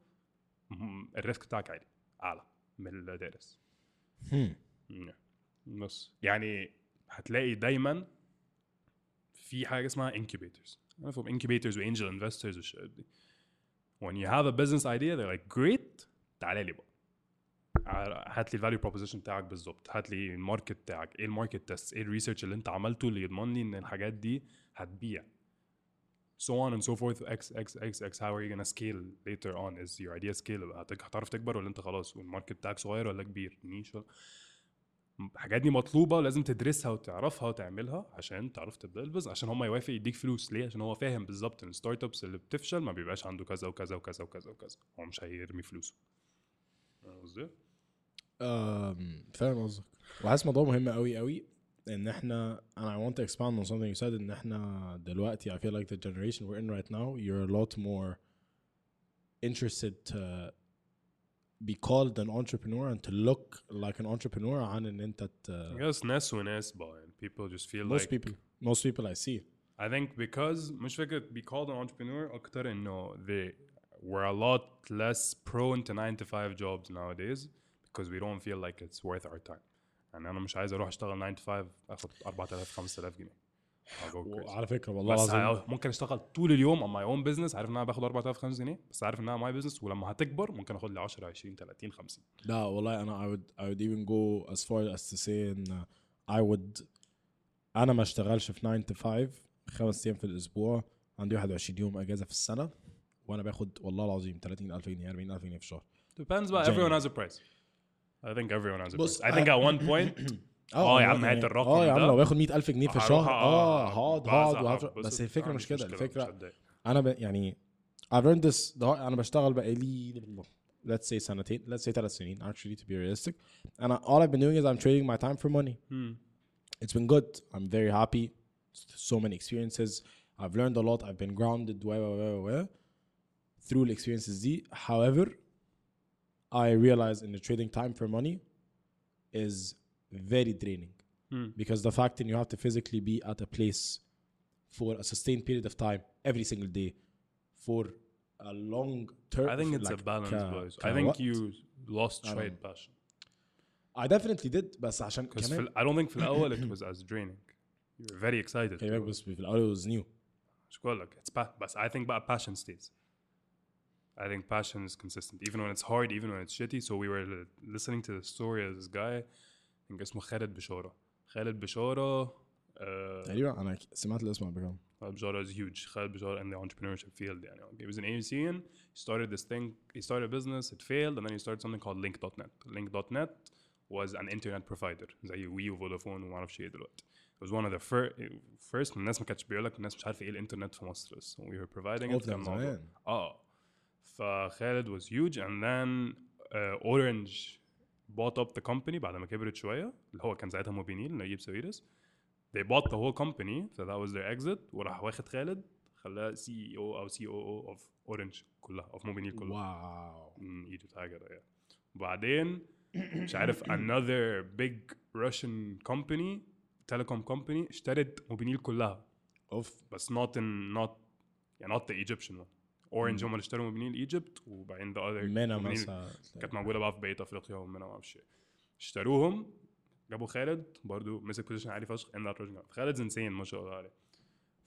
الريسك بتاعك عالي اعلى من الدارس. نص يعني هتلاقي دايما في حاجه اسمها انكيبيتورز. انا فهم انكيبيتورز وانجل انفسترز والشيء دي. when you have a business idea they're like great تعال لي بقى هات لي الفاليو بروبوزيشن بتاعك بالظبط, هات لي الماركت بتاعك, ايه الماركت تيست, ايه الريسيرش اللي انت عملته اللي يضمن لي ان الحاجات دي هتبيع, so on and so forth, x x x x. how are you going to scale later on? is your idea scalable? هتعرف تكبر ولا انت خلاص والماركت بتاعك صغير ولا كبير؟ نيش الحاجات دي مطلوبه, لازم تدرسها وتعرفها وتعملها عشان تعرف تبدا البزنس, عشان هم يوافق يديك فلوس. ليه؟ عشان هو فاهم بالظبط ان الستارت ابس اللي بتفشل ما بيبقاش عنده كذا وكذا وكذا وكذا وكذا, هو مش هيرمي فلوسه. قصدي فاهم قصدك. وعايز موضوع مهم قوي قوي ان احنا I want to expand on something you said, ان احنا دلوقتي I feel like the generation we're in right now you're a lot more interested to be called an entrepreneur and to look like an entrepreneur عن ان انت yes, ناس وناس بقى. people just feel most like most people I see I think because مش فكرة be called an entrepreneur اكتر انه they were a lot less prone to 9-to-5 jobs nowadays because we don't feel like it's worth our time. يعني انا مش عايز اروح اشتغل 9-to-5 اخد 4000-5000 جنيه. على فكرة والله لازم ممكن اشتغل طول اليوم on my own business, عارف ان انا باخد 4000-5000 جنيه, بس عارف ان انا my business ولما هتكبر ممكن اخد لي 10-20-30-50. لا والله انا I would even go as far as to say ان انا ما اشتغلش في 9-to-5, 5 ايام في الاسبوع, عندي 21 يوم اجازة في السنة, وانا باخد والله العظيم 30,000 جنيه 40,000 جنيه في الشهر. depends but everyone has a price. I think everyone has a price. I think at one point يا عم هات الرقم ده. يا عم لو باخد 100,000 جنيه في الشهر هقعد. بس الفكرة مش كده. الفكرة انا يعني I've learned this. انا بشتغل بقالي let's say سنتين, let's say 3 سنين actually to be realistic. and all I've been doing is I'm trading my time for money. It's been good. I'm very happy. So many experiences. I've learned a lot. I've been grounded through the experiences دي. However, I realized in the trading time for money is very draining because the fact that you have to physically be at a place for a sustained period of time every single day for a long term. I think it's like a balance, boys. I think you lost trade passion. I definitely did, but I don't think for the hour it was as draining. You were very excited. Okay, but for the hour it was new. But I think about passion states. I think passion is consistent, even when it's hard, even when it's shitty. So we were listening to the story of this guy, and his name is Khalid Bishara. Khalid Bishara. I سمعت الاسم عن بكام. Khalid Bishara is huge. Khalid Bishara in the entrepreneurship field. He was an AUC and he started this thing. He started a business. It failed, and then he started something called Link.net. Link.net was an internet provider. زي وي وفودافون وما أعرف شيء دلوقتي. It was one of the first. الناس ما كانتش بيقولك, الناس مش عارفة إيه الإنترنت في مصر. So we were providing it. Khalid was huge, and then Orange bought up the company بعد ما كبرت شوية, اللي هو كان ساعتها موبينيل نجيب سويرس. They bought the whole company, so that was their exit. وراح واخد Khalid خلاه CEO أو COO of Orange كلها, of موبينيل كلها. Wow. Egypt حاجة ده. بعدين مش عارف another big Russian company, telecom company, اشترت موبينيل كلها. بس not the Egyptian one. Orange هم اللي اشتروا موبينيل إيجيبت, وبعدين the other كانت موجودة بقى في بيت أفريقيا ومنا ما أعرفش. اشتروهم, جابوا Khalid برضو مسك position عالي فشخ. إن Khalid's insane ما شاء الله عليه.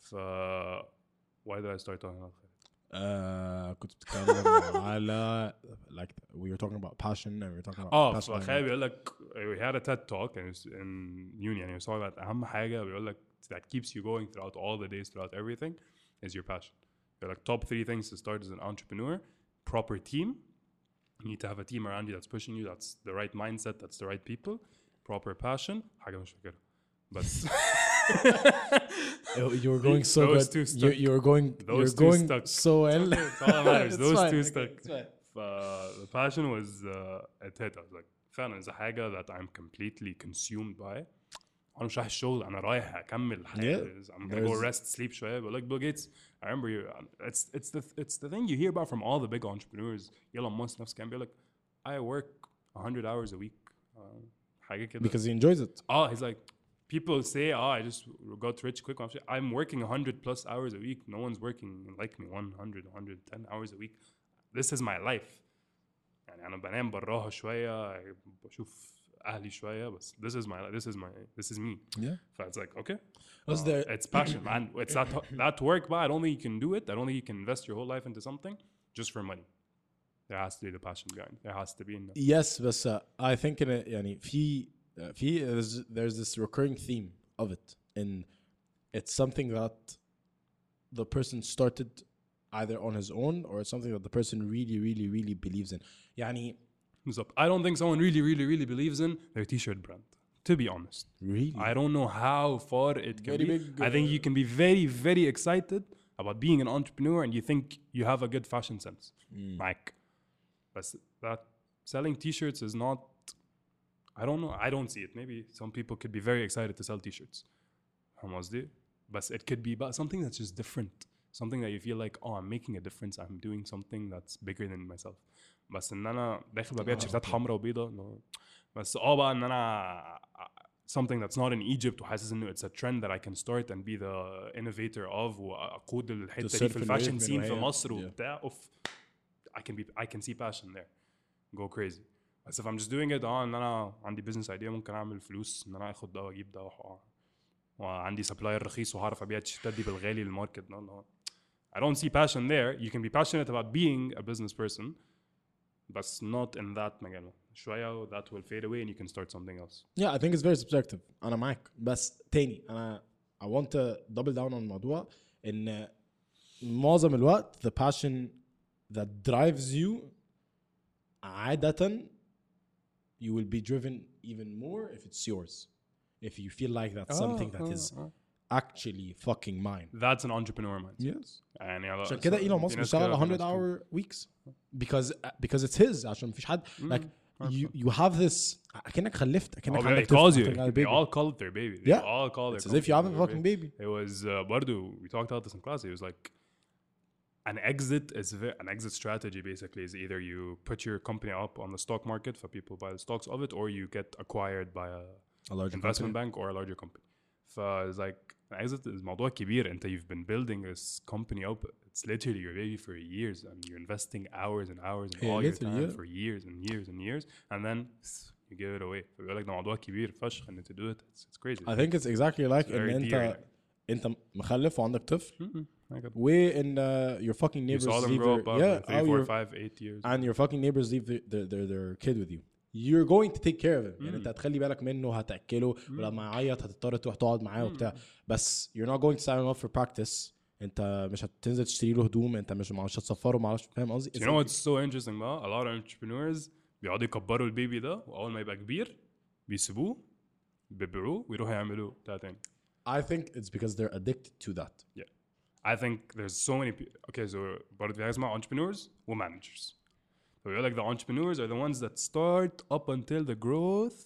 ف why did I start talking about Khalid? كنت بتكلم على like we were talking about passion and we were talking about passion. Khalid بيقول لك we had a TED talk in union. He was talking about أهم حاجة, بيقول لك that keeps you going throughout all the days, throughout everything is your passion. Like top 3 things to start as an entrepreneur: proper team. You need to have a team around you that's pushing you, that's the right mindset, that's the right people. Proper passion. حاجة مش فاكرة. But you were going so good. You were going. Those two stuck so well. It's all that matters. Those two stuck. The passion was at head. I was like, فعلا it's a حاجة that I'm completely consumed by. I'm not going to go rest, sleep. But like Bill Gates, I remember you. It's the thing you hear about from all the big entrepreneurs. Elon Musk can be like, I work 100 hours a week. Because he enjoys it. He's like, people say, I just got rich quick. I'm working 100 plus hours a week. No one's working like me 110 hours a week. This is my life. يعني انا بنام براها شويه بشوف اهلي شويه بس this is me yeah it's like okay it's passion man it's that work but I don't think you can do it. I don't think you can invest your whole life into something just for money. There has to be the passion guy. There has to be enough. Yes but I think in a, يعني في there's this recurring theme of it and it's something that the person started either on his own or it's something that the person really believes in. يعني I don't think someone really believes in their t-shirt brand, to be honest. Really? I don't know how far it can very be. Big, I think you can be very excited about being an entrepreneur and you think you have a good fashion sense. Like, that selling t-shirts is not, I don't know, I don't see it. Maybe some people could be very excited to sell t-shirts. But it could be but something that's just different. Something that you feel like, oh, I'm making a difference. I'm doing something that's bigger than myself. بس ان انا داخل ببيع تيشيرتات حمراء وبيضاء بس بقى ان انا something that's not in Egypt وحاسس انه it's a trend that I can start and be the innovator of واقود الحته دي في الفاشن سين في مصر وبتاع اوف I can see passion there. Go crazy. As if I'm just doing it ان انا عندي business idea ممكن اعمل فلوس ان انا اخد ده واجيب ده وعندي سبلاير رخيص وهعرف ابيع التيشيرتات دي بالغالي للماركت. I don't see passion there. You can be passionate about being a business person. But not in that مجال. شوية that will fade away and you can start something else. Yeah, I think it's very subjective. أنا معك. بس تاني أنا I want to double down on الموضوع إن معظم الوقت the passion that drives you عادة you will be driven even more if it's yours. If you feel like that's something that is actually fucking mine. That's an entrepreneur mind. Yes. And so كده Elon Musk بيشتغل 100-hour weeks. Because it's his. عشان مفيش حد like you have this. أكنك خلفت. أكنك خلفت. They all called their baby. They all called their. As if you have a fucking baby. It was برضو we talked about this in class. It was like an exit strategy basically is either you put your company up on the stock market for people buy the stocks of it or you get acquired by a larger investment bank or a larger company. So it's like exit is موضوع كبير. أنت you've been building this company up. It's literally your baby for years, and you're investing hours and hours and all your time for years and years and years, and then you give it away. فبيقول لك ده موضوع كبير فشخ إن تدو it. It's crazy. I think it's exactly like أنت مخلف وعندك طفل. وإن your fucking neighbors leave their 3, 4, 5, 8 years, and your fucking neighbors leave their kid with you. You're going to take care of him. يعني أنت هتخلي بالك منه هتأكله ولما يعيط هتضطر تروح تقعد معاه وبتاع. بس you're not going to sign him up for practice. أنت مش هتنزل تشتري له هدوم. أنت مش هتسافره معرفش فاهم قصدي. You know what's so interesting بقى a lot of entrepreneurs بيقعدوا يكبروا البيبي ده وأول ما يبقى كبير بيسيبوه بيبيعوه ويروحوا يعملوا بتاع تاني. I think it's because they're addicted to that. Yeah, I think there's so many. Okay, so برضه في حاجة اسمها entrepreneurs و managers. So you're like the entrepreneurs are the ones that start up until the growth,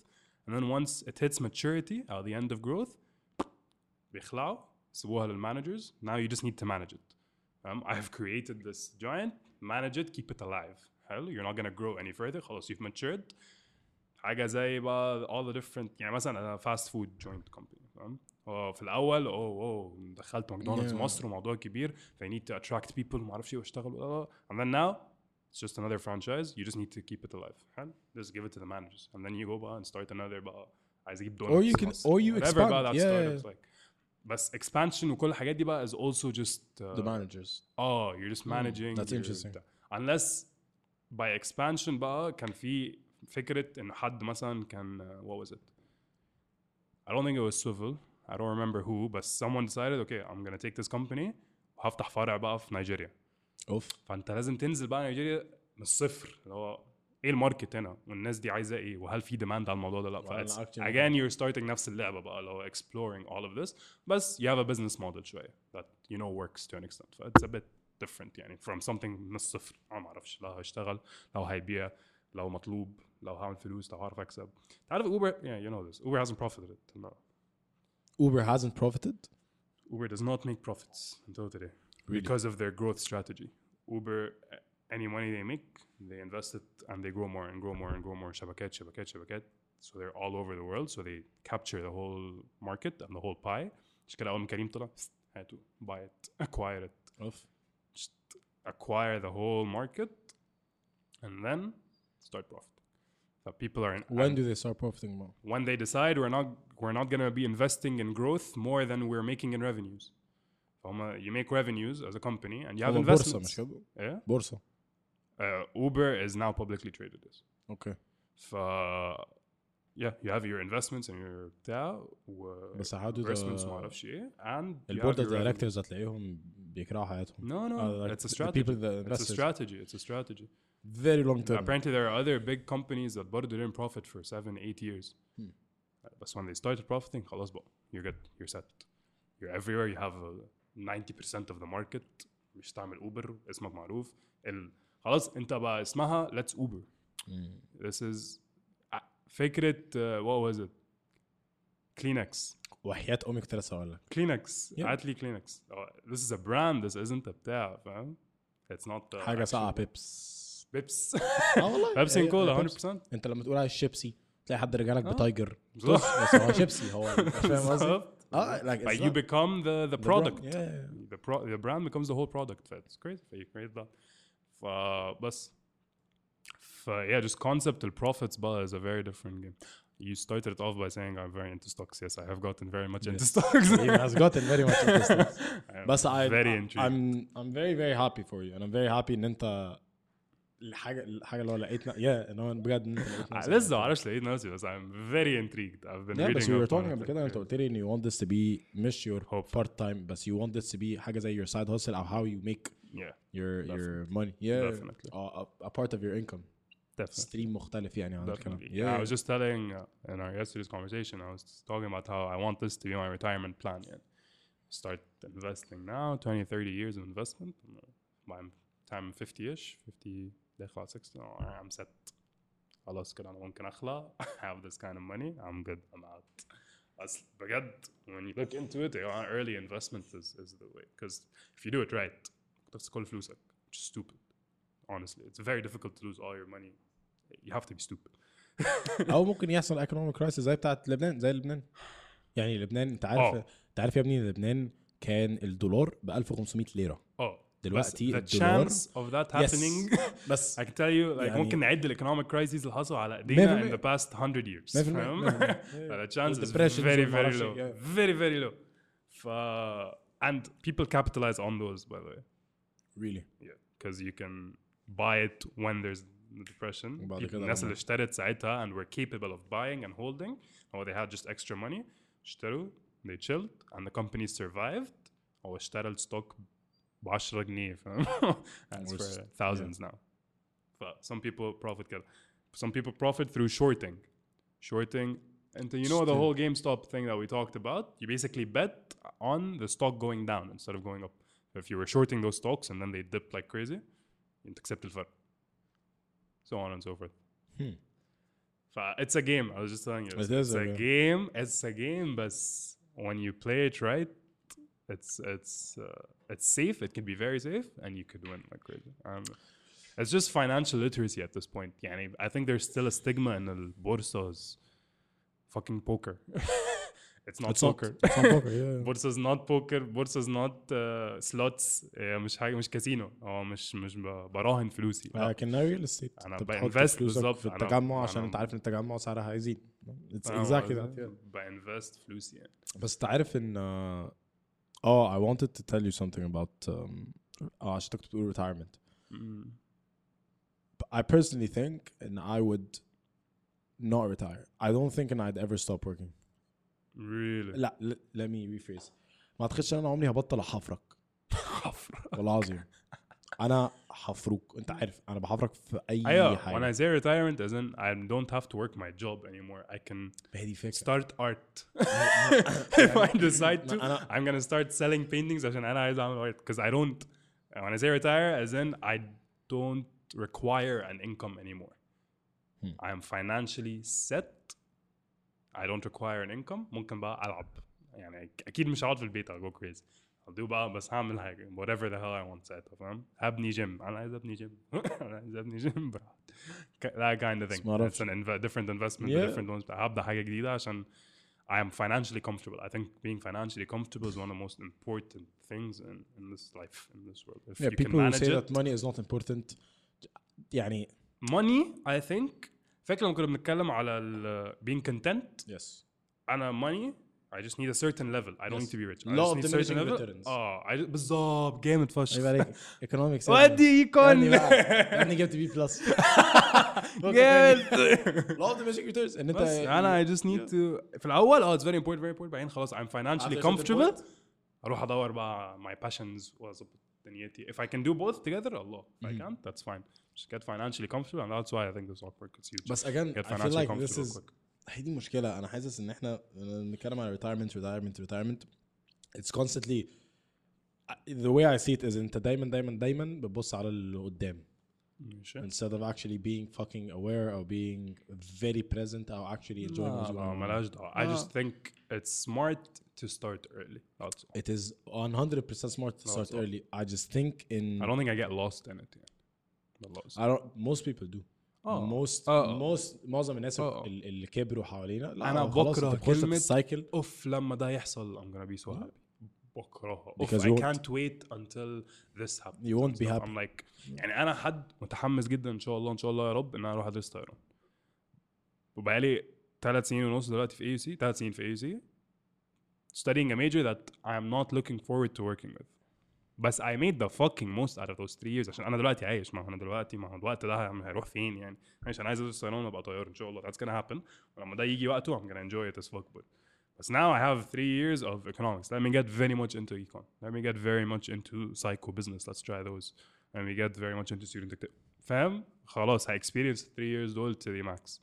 and then once it hits maturity at the end of growth, بيخلعوا سبوها للmanagers. Now you just need to manage it. I've created this giant, manage it, keep it alive. Hell, you're not gonna grow any further. خلاص, you've matured. حاجة زي بقى all the different. يعني مثلا fast food joint company. في الأول دخلت ماكدونالدز مصر وموضوع كبير. They need to attract people. ما أعرفش واشتغل. And then now. It's just another franchise. You just need to keep it alive. And just give it to the managers, and then you go and start another. Or you can, or you expand. Startups like. But expansion and all the things is also just the managers. Oh, you're just managing. That's interesting. Unless by expansion, can be فكرة إن حد مثلا can what was it? I don't think it was Swivel. I don't remember who, but someone decided, okay, I'm gonna take this company. هفتح فرع بقى في نيجيريا. اوف فانت لازم تنزل بقى نيجيريا من الصفر اللي هو ايه الماركت هنا والناس دي عايزه ايه وهل في ديماند على الموضوع ده لا again you're starting نفس اللعبه بقى اللي هو exploring all of this بس you have a business model شويه that you know works to an extent so it's a bit different يعني from something من الصفر ما اعرفش لا هشتغل لو هيبيع لو مطلوب لو هعمل فلوس لو هعرف اكسب تعرف Uber yeah you know this Uber hasn't profited it no. Uber hasn't profited Uber does not make profits until today Really? Because of their growth strategy. Uber, any money they make, they invest it and they grow more and grow more and grow more. شبكات. So they're all over the world. So they capture the whole market and the whole pie. Just كده أول ما كريم طلع had to buy it, acquire it. Just acquire the whole market and then start profiting. So people are. When do they start profiting more? When they decide we're not going to be investing in growth more than we're making in revenues. You make revenues as a company and you have investments. Borsa, yeah. Borsa. Uber is now publicly traded. Okay. So yeah, you have your investments and your investments and the board of directors that تلاقيهم بيكرهوا حياتهم. No, it's a strategy. It's a strategy. Very long term. Apparently, there are other big companies that Bodhi didn't profit for 7-8 years. But when they started profiting, خلاص بقى, you're good, you're set, you're everywhere. You have 90% of the market. مش تعمل Uber, اسمك معروف. خلاص انت بقى اسمها let's Uber. This is فكرة what was it? Kleenex. وحياة أمك ترسوا ولا Kleenex. عادلي Kleenex. This is a brand. This isn't a بتاع. It's not. حاجة ساعة بيبس. والله. بيبسي كولا 100%. أنت لما تقول على شيبسي تلاقي حد رجالك بتايجر. بس هو شيبسي هو. فاهم قصدي؟ Like but you become the product. Brand. Yeah. The brand becomes the whole product. That's crazy. You create that. بس yeah, just conceptual profits but is a very different game. You started it off by saying I'm very into stocks. Yes, I have gotten very much into stocks. He has gotten very much into stocks. But I'm very, very happy for you. And I'm very happy that الحاجة اللي هو لقيتنا yeah إنه بجد لسه عارش لقيتنا نفسي بس I'm very intrigued. I've been reading. بس we were talking قبل كده أنت قلت لي إن you want this to be مش your part time but you want this to be حاجة زي your side hustle or how you make your money a part of your income. Definitely. Stream مختلف يعني عن الكلام. Yeah, I was just telling in our yesterday's conversation I was talking about how I want this to be my retirement plan. Yeah. Start investing now 20-30 years of investment by time 50-ish داخل على 60 I'm set خلاص كده أنا ممكن أخلع I have this kind of money I'm good I'm out أصل بجد when you look into it early investment is the way because if you do it right تخسر كل فلوسك which is stupid honestly it's very difficult to lose all your money you have to be stupid أو ممكن يحصل economic crisis زي بتاعت لبنان يعني لبنان تعرف يا ابني لبنان كان الدولار ب$1500 دلوقتي the chance of that happening I can tell you like ممكن نعد economic crises اللي حصلوا على ايدينا in the past 100 years the chance is very very low very very low and people capitalize on those by the way really yeah because you can buy it when there's the depression الناس اللي اشترت ساعتها and were capable of buying and holding or they had just extra money اشتروا they chilled and the company survived or اشترت stock $10 and for thousands now. But some people profit كده. Some people profit through shorting. And you know the whole GameStop thing that we talked about. You basically bet on the stock going down instead of going up. If you were shorting those stocks and then they dipped like crazy, you accept the fact. So on and so forth. It's a game. I was just telling you. It's a game. It's a game. But when you play it right. It's safe. It can be very safe, and you could win like crazy. It's just financial literacy at this point. Yeah, I think there's still a stigma in the borsa's fucking poker. It's not poker. Yeah. Borsa's not poker. Borsa's not slots. مش كاسينو. أو مش براهن فلوسي. لكن real estate. أنا بinvest بالضبط. التجمع عشان أنت عارف إن التجمع سعرها هيزيد. It's exactly that. بinvest فلوسي. بس تعرف إن Oh, I wanted to tell you something about I should talk to retirement. I personally think and I would not retire. I don't think and I'd ever stop working. Really? Let me rephrase. ما تخش أنا عمري هبطل أحفرك. والله عظيم. أنا حفروك. أنت عارف أنا بحفرك في أي حاجة. When I say retirement, as in I don't have to work my job anymore. I can start art. If I decide to, I'm gonna start selling paintings. عشان أنا عايز أعمل art because I don't. When I say retire, as in I don't require an income anymore. I am financially set. I don't require an income. ممكن بقى ألعب. يعني أكيد مش هقعد في البيت. I'll go crazy. I'll do بس هعمل حاجة whatever the hell I want ساعتها فاهم هبني جيم أنا عايز أبني جيم براحتي that kind of thing it's an different investment yeah. different ones هبدأ حاجة جديدة عشان I am financially comfortable I think being financially comfortable is one of the most important things in this life in this world if yeah, you people can manage who say that money is not important يعني money I think. فاكر لما كنا بنتكلم على being content. Yes. أنا money I just need a certain level. I don't need to be rich. I just need a certain level. I just بالضبط جامد فشخ. economics. ودي يكون. يعني get to be plus. جامد. Law of diminishing returns. إن أنت. أنا I just need to. في الأول it's very important very important. بعدين خلاص I'm financially comfortable. أروح أدور بقى my passions وأظبط دنيتي. If I can do both together, Allah. If I can't, that's fine. Just get financially comfortable, and that's why I think this awkward is huge. But again, I feel like this is. هيدي مشكلة. أنا حاسس إن إحنا نتكلم على retirement. It's constantly the way I see it is أنت دايما ببص على اللي قدام. Instead of actually being fucking aware or being very present or actually enjoying what you are. I just think it's smart to start early. It is 100% smart to start early. I just think in. I don't think I get lost in it. I don't. Most people do. معظم الناس اللي كبروا حوالينا أنا بكره كلمة أوف لما ده يحصل I'm gonna be so happy بكرهها I can't wait until this happens you won't be happy I'm like يعني أنا حد متحمس جدا إن شاء الله يا رب إن أنا أروح أدرس طيران وبقالي 3.5 سنين دلوقتي في AUC 3 سنين في AUC studying a major that I am not looking forward to working with بس I made the fucking most out of those 3 years عشان أنا دلوقتي عايش ما هو أنا دلوقتي ما هو الوقت ده هيروح فين يعني عشان عايز أدرس طيران وأبقى طيار إن شاء الله that's gonna happen ولما ده يجي وقته I'm gonna enjoy it as fuck but but now I have 3 years of economics let me get very much into econ let me get very much into psycho business let's try those let me get very much into student activity فهم خلاص I experienced 3 years دول to the max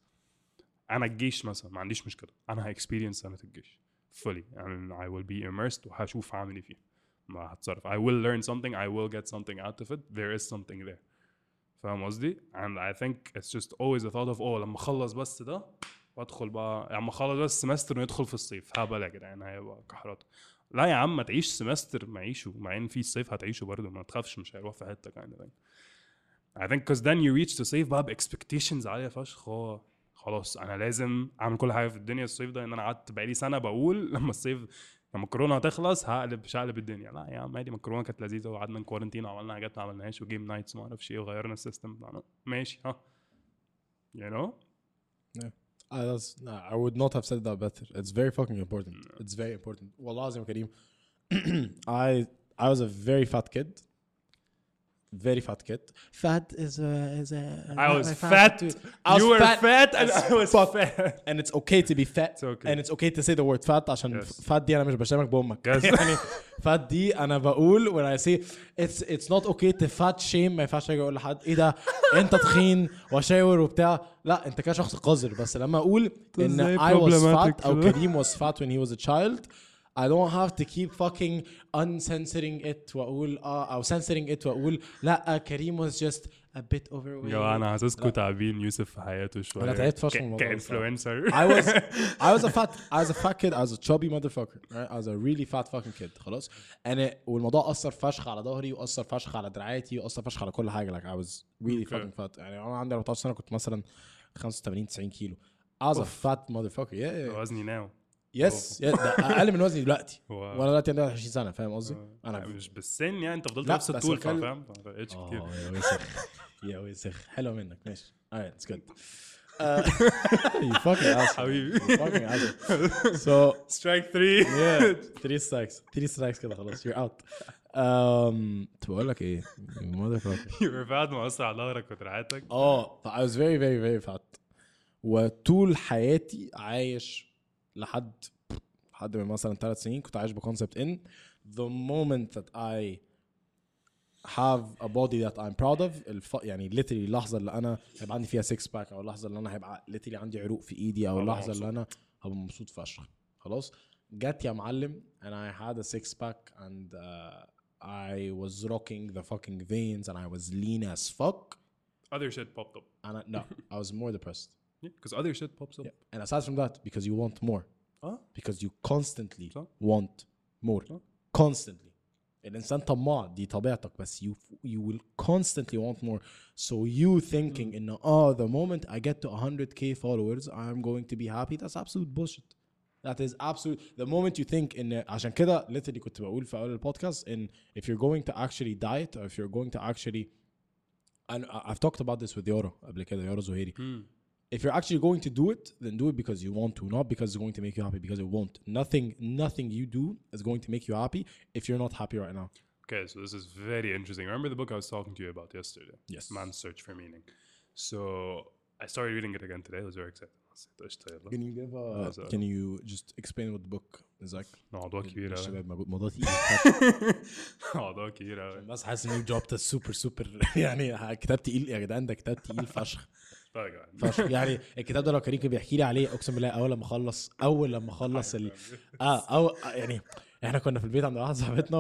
أنا الجيش مثلا ما عنديش مشكلة أنا experience سنة الجيش fully and I will be immersed وهشوف عامل فيه ما هتصرف I will learn something I will get something out of it there is something there فهم قصدي and I think it's just always the thought of لما أخلص بس ده وأدخل بقى لما أخلص بس سمستر ويدخل في الصيف هبقى لا كده يعني هيبقى كحرات لا يا عم ما تعيش سمستر ما عيشه مع إن في الصيف هتعيشه برضه ما تخافش مش هيروح في حتة كده يعني I think because then you reach the صيف بقى expectations عالية فشخ خلاص أنا لازم أعمل كل حاجة في الدنيا الصيف ده إن أنا قعدت بقالي سنة بقول لما الصيف لما كورونا هتخلص هقلب الدنيا لا يا عم عادي ما كورونا كانت لذيذه وقعدنا كوارنتين وعملنا حاجات ما عملناهاش وجيم نايتس ما اعرفش ايه وغيرنا السيستم بتاعنا ماشي ها you know yeah. I would not have said that better it's very fucking important no. it's very important والله العظيم يا كريم I was a very fat kid fat is a I was fat you were fat and I was fat and it's okay to be fat and it's okay to say the word fat عشان fat دي انا مش بشتمك بأمك يعني fat دي انا بقول when I say it's not okay to fat shame ما ينفعش اجي اقول لحد ايه ده انت تخين وشاور وبتاع لا انت كده شخص قذر بس لما اقول ان I was fat او كريم was fat when he was a child I don't have to keep fucking uncensoring it وأقول أو censoring it وأقول لا كريم was just a bit overweight. يا أنا حاسسكوا تعبين يوسف في حياته شوية. أنا تعبت فشخ. كإنفلونسر. I was a fat kid. I was a chubby motherfucker. Right? I was a really fat fucking kid. خلاص. أنا والموضوع أثر فشخ على ظهري وأثر فشخ على دراعاتي وأثر فشخ على كل حاجة. Like I was really fucking fat. يعني أنا عندي 14 سنة كنت مثلا 85-90 كيلو. I was a fat motherfucker. Yeah. وزني ناو. Yes. أقل من وزني دلوقتي. وأنا دلوقتي عندي 20 سنة فاهم قصدي؟ أنا مش بالسن يعني أنت فضلت نفس الطول فاهم؟ إيش كتير؟ يا وسخ حلو منك ماشي. Alright, it's good. You fucking asshole. So strike 3. Yeah, 3 strikes. 3 strikes كده خلاص. You're out. تقولك إيه؟ motherfucker. You were fat ما أسرع ظهرك وترعاتك. I was very very very fat. وطول حياتي عايش. لحد من مثلا 3 سنين كنت عايش بكونسبت ان the moment that I have a body that I'm proud of يعني literally اللحظة اللي أنا هيبقى عندي فيها 6 pack أو اللحظة اللي أنا هيبقى literally عندي عروق في إيدي أو اللحظة اللي أنا هبقى مبسوط فشخ خلاص جات يا معلم and I had a 6 pack and I was rocking the fucking veins and I was lean as fuck other shit popped up and I was more depressed because other shit pops up and aside from that because you want more because you constantly want more constantly الإنسان طماع دي طبيعتك بس you will constantly want more so you thinking in the moment I get to 100,000 followers I'm going to be happy that's absolute bullshit that is absolute the moment you think in عشان كده literally كنت بقول في أول البودكاست in if you're going to actually diet or if you're going to actually And I've talked about this with Yoro قبل كده, Yoro Zuhairi. If you're actually going to do it, then do it because you want to, not because it's going to make you happy, because it won't. Nothing you do is going to make you happy if you're not happy right now. Okay, so this is very interesting. Remember the book I was talking to you about yesterday? Yes. Man's Search for Meaning. So I started reading it again today. I was very excited. Can you give can you just explain what the book is like? موضوع كبير يا شباب, موضوع تقيل, موضوع كبير قوي. الناس حاسه اني جبت السوبر سوبر, يعني كتاب تقيل يا جدعان, ده كتاب تقيل فشخ. طيب يا جدعان فشخ, يعني الكتاب ده لو كريم كان بيحكي لي عليه اقسم بالله اول لما اخلص يعني احنا كنا في البيت عند واحده صاحبتنا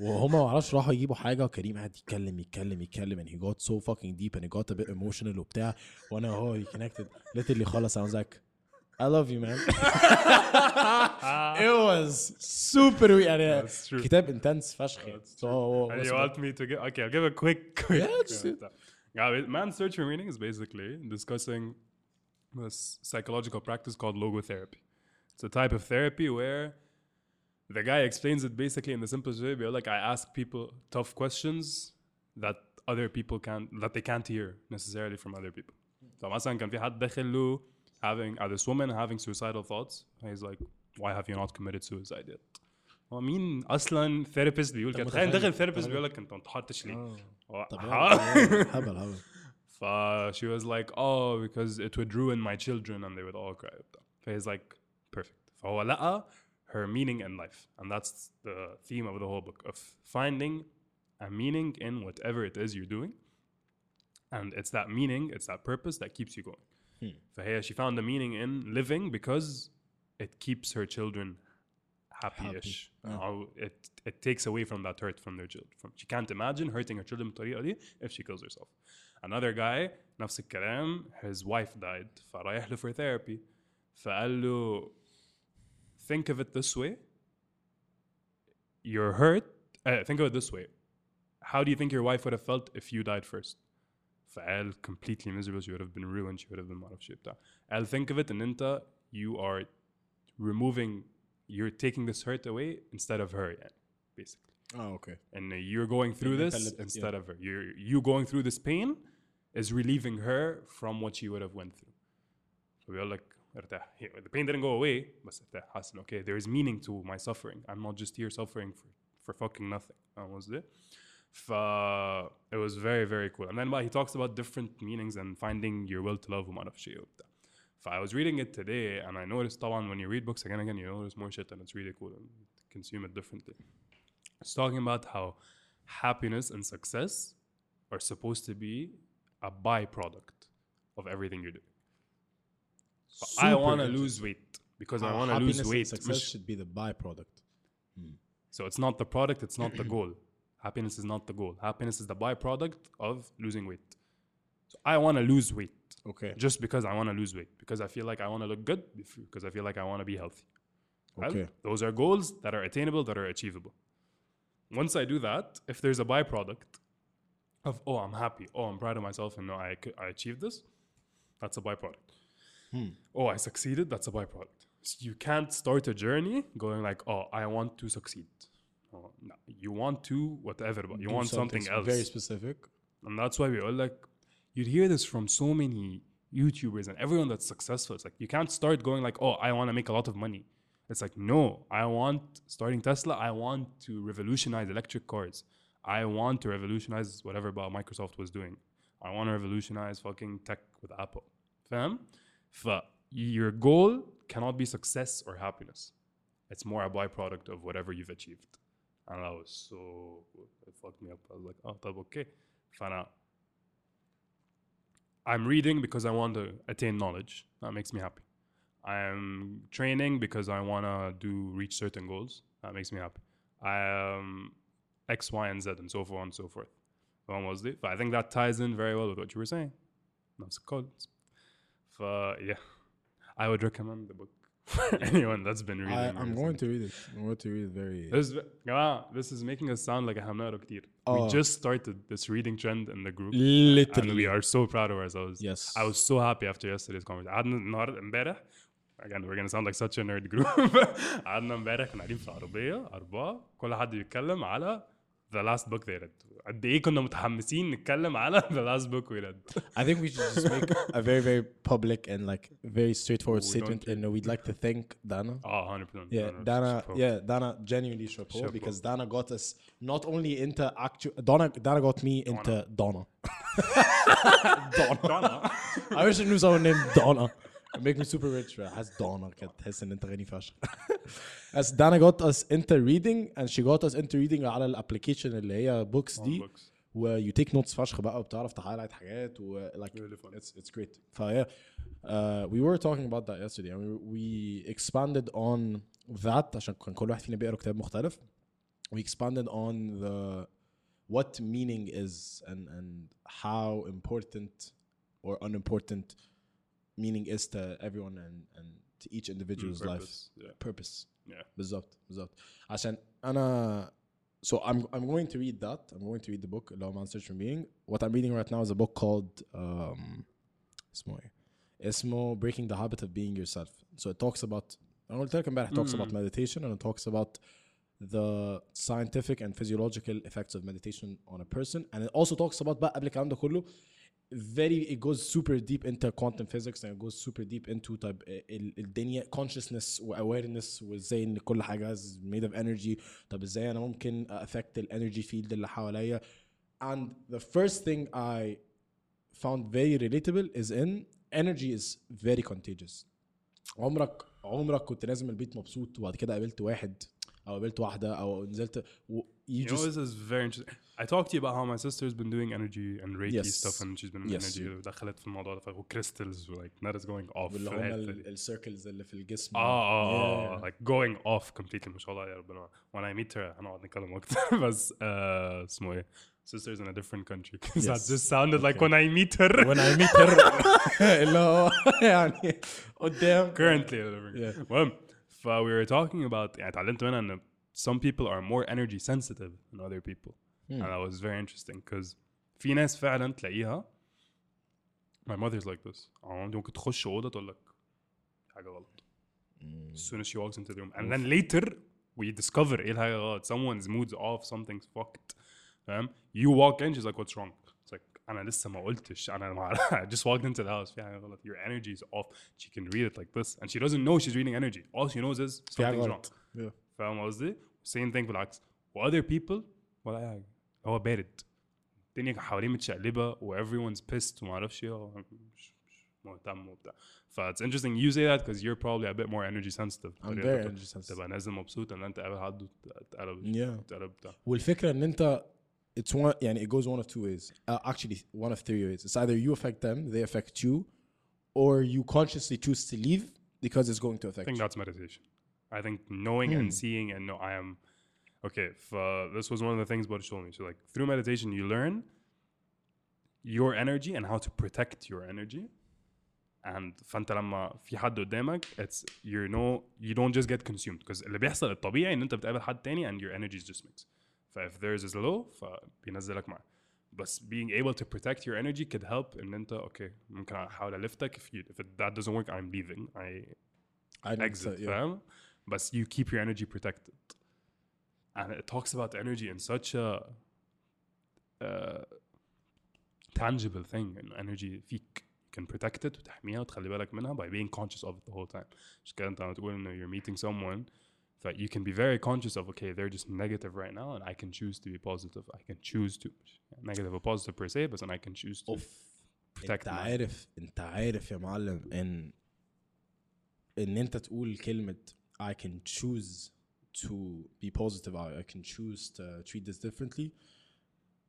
وهما ما عرفش راحوا يجيبوا حاجه, وكريم قاعد يتكلم and he got so fucking deep and he got a bit emotional وبتاع, وانا هو connected literally خلاص. I was like I love you man. It was super weird. كتاب intense فشخ. So and you want me to give okay I'll give a quick Man's Search for Meaning is basically discussing this psychological practice called logotherapy. It's a type of therapy where the guy explains it basically in the simplest way. Like, I ask people tough questions that other people can't, that they can't hear necessarily from other people. So, مثلا كان في حد دخله this woman having suicidal thoughts. And he's like, why have you not committed suicide yet? I mean, أصلا therapist بيقول كده. تخيل دخل therapist بيقول لك أنت ما تحطش ليه. So she was like, oh, because it would ruin my children and they would all cry. So he's like, perfect. فهو لقى her meaning in life, and that's the theme of the whole book, of finding a meaning in whatever it is you're doing, and it's that meaning, it's that purpose that keeps you going. So here she found the meaning in living because it keeps her children happy-ish. It takes away from that hurt from their children. She can't imagine hurting her children if she kills herself. Another guy, نفس الكلام, his wife died, فرايح له for therapy, فقال له think of it this way. You're hurt. Think of it this way. How do you think your wife would have felt if you died first? فقال completely miserable. She would have been ruined. She would have been out of shape. I'll think of it and انت you are removing, you're taking this hurt away instead of her, basically. Oh, okay. And you're going through this instead of her. You going through this pain is relieving her from what she would have went through. So we are like, the pain didn't go away, but okay, there is meaning to my suffering. I'm not just here suffering for fucking nothing. It was very, very cool. And then he talks about different meanings and finding your will to love. I was reading it today, and I noticed, when you read books again, you notice more shit, and it's really cool, and consume it differently. It's talking about how happiness and success are supposed to be a byproduct of everything you do. I want to lose weight because I want to lose weight. Success should be the byproduct. So it's not the product, it's not the goal. Happiness is not the goal. Happiness is the byproduct of losing weight. So I want to lose weight. Okay. Just because I want to lose weight. Because I feel like I want to look good. Because I feel like I want to be healthy. Okay. Right? Those are goals that are attainable, that are achievable. Once I do that, if there's a byproduct of, oh, I'm happy. Oh, I'm proud of myself. And no, I achieved this. That's a byproduct. Oh, I succeeded. That's a byproduct. So you can't start a journey going like, oh, I want to succeed. Oh, no. You want to whatever, but you want something else. Very specific. And that's why we all like, you'd hear this from so many YouTubers and everyone that's successful. It's like, you can't start going like, oh, I want to make a lot of money. It's like, no, I want, starting Tesla, I want to revolutionize electric cars. I want to revolutionize whatever about Microsoft was doing. I want to revolutionize fucking tech with Apple. Fam? Your goal cannot be success or happiness. It's more a byproduct of whatever you've achieved. And that was so, it fucked me up. I was like, oh, that's okay. I'm reading because I want to attain knowledge. That makes me happy. I'm training because I want to reach certain goals. That makes me happy. I am X, Y, and Z, and so forth and so forth. But I think that ties in very well with what you were saying. That's cool. Yeah, I would recommend the book for anyone that's been reading. I'm going to read it. I'm going to read it very... This is making us sound like a hamnaro ktir. We just started this reading trend in the group. Literally. And we are so proud of ourselves. Yes. I was so happy after yesterday's conversation. Again, we're going to sound like such a nerd group. قعدنا امبارح كنا قاعدين في العربية 4, كل حد يتكلم على The Last Book They Read. قد ايه كنا متحمسين نتكلم على The Last Book We Read. I think we should just make a very very public and like very straightforward statement, and we'd like to thank Dana. Oh, 100%. Yeah, Dana genuinely chapeau, because Dana got us not only into actual Dana got me into Donna. Donna. I wish I knew someone named Donna. Make me super rich, bro. Has Dana كانت تحس ان انت غني فشخ. As Dana got us into reading, and she got us into reading على الابليكيشن اللي هي books دي, و you take notes فشخ بقى, وبتعرف تحايلات حاجات, و like it's great. فا yeah, we were talking about that yesterday, and we expanded on that عشان كان كل واحد فينا بيقرأ كتاب مختلف. We expanded on the what meaning is, and how important or unimportant meaning is to everyone, and to each individual's purpose, life. Yeah. Purpose. Yeah. بالضبط. عشان أنا, so I'm going to read that. I'm going to read the book, Law of Search for Meaning. What I'm reading right now is a book called Ismo Breaking the Habit of Being Yourself. So it talks about, I will tell you about, it talks about meditation, and it talks about the scientific and physiological effects of meditation on a person, and it also talks about بقى قبل الكلام ده كله. It goes super deep into quantum physics, and it goes super deep into type الدنيا consciousness و awareness, وازاي ان كل حاجة is made of energy. طب ازاي انا ممكن affect the energy field اللي حواليا. And the first thing I found very relatable is in energy is very contagious. عمرك كنت نازل من البيت مبسوط وبعد كده قابلت واحد أو قابلت واحدة أو نزلت. You know, this is very interesting. I talked to you about how my sister's been doing energy and Reiki stuff, and she's been in energy. دخلت في الموضوع ده, crystals were like that is going off. اللي هما الcircles اللي في الجسم. Like going off completely. ما شاء الله يا ربنا. When I meet her, I'm not نتكلم أكتر بس اسمه إيه. Sister's in a different country. Yes. That just sounded like when I meet her. اللي يعني قدام. Currently, well, we were talking about. اتعلمت منها إن some people are more energy sensitive than other people. And that was very interesting, because في ناس فعلا تلاقيها. My mother's like this. ممكن تخش أوضة تقول لك حاجة غلط. As soon as she walks into the room. And then later we discover إيه الحاجة غلط. Someone's mood's off, something's fucked. You walk in, she's like, what's wrong? It's like, أنا لسه ما قلتش. I just walked into the house. في حاجة غلط. Your energy's off. She can read it like this. And she doesn't know she's reading energy. All she knows is something's wrong. Yeah. فاهم قصدي؟ Same thing بالعكس. و other people ولا أي حاجة. هو بارد. الدنيا حواليه متشقلبة و everyone's pissed وما أعرفش إيه. مهتم وبتاع. فit's interesting you say that, because you're probably a bit more energy sensitive. I'm very energy sensitive. تبقى نازل مبسوط إن أنت قابل حد وتقلب بتاع. والفكرة إن أنت it's one, يعني it goes one of two ways. Actually one of three ways. It's either you affect them, they affect you, or you consciously choose to leave because it's going to affect you. I think that's meditation. I think knowing and seeing and no, I am okay. This was one of the things Bodhi told me. So like through meditation, you learn your energy and how to protect your energy. And فانت لما في حد قدامك, it's you know you don't just get consumed, because اللي بيحصل الطبيعي إن أنت بتقابل حد تاني and your energy is just mixed. If theirs is low, فبينزلك معه. But being able to protect your energy could help. And أنت okay, ممكن أحاول ألفتك. If that doesn't work, I'm leaving. I exit. Yeah. But you keep your energy protected. And it talks about energy in such a tangible thing. And energy, you can protect it وتحميها وتخلي بالك منها by being conscious of it the whole time. Just كده انت عم تقول إنه you're meeting someone that you can be very conscious of, okay, they're just negative right now, and I can choose to be positive. I can choose to. Negative or positive per se, but then I can choose to protect them. انت عارف يا معلم إن أنت تقول كلمة I can choose to be positive, I can choose to treat this differently.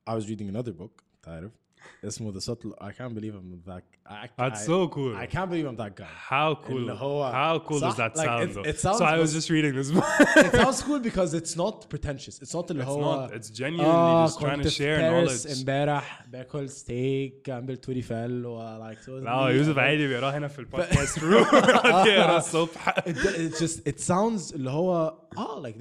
I was reading another book, تعرف اسمه The Subtle. I can't believe I'm that. That's so cool. I can't believe I'm that guy. How cool? How cool does that sound? Like, it sounds so cool. I was just reading this book. It sounds cool because it's not pretentious. It's not it's genuinely just trying to share knowledge. امبارح باكل ستيك عملت توري فال ولايك سو. لا يوسف عادي بيقرا هنا في البودكاست روم. بيقرا الصبح. It's just it sounds اللي هو like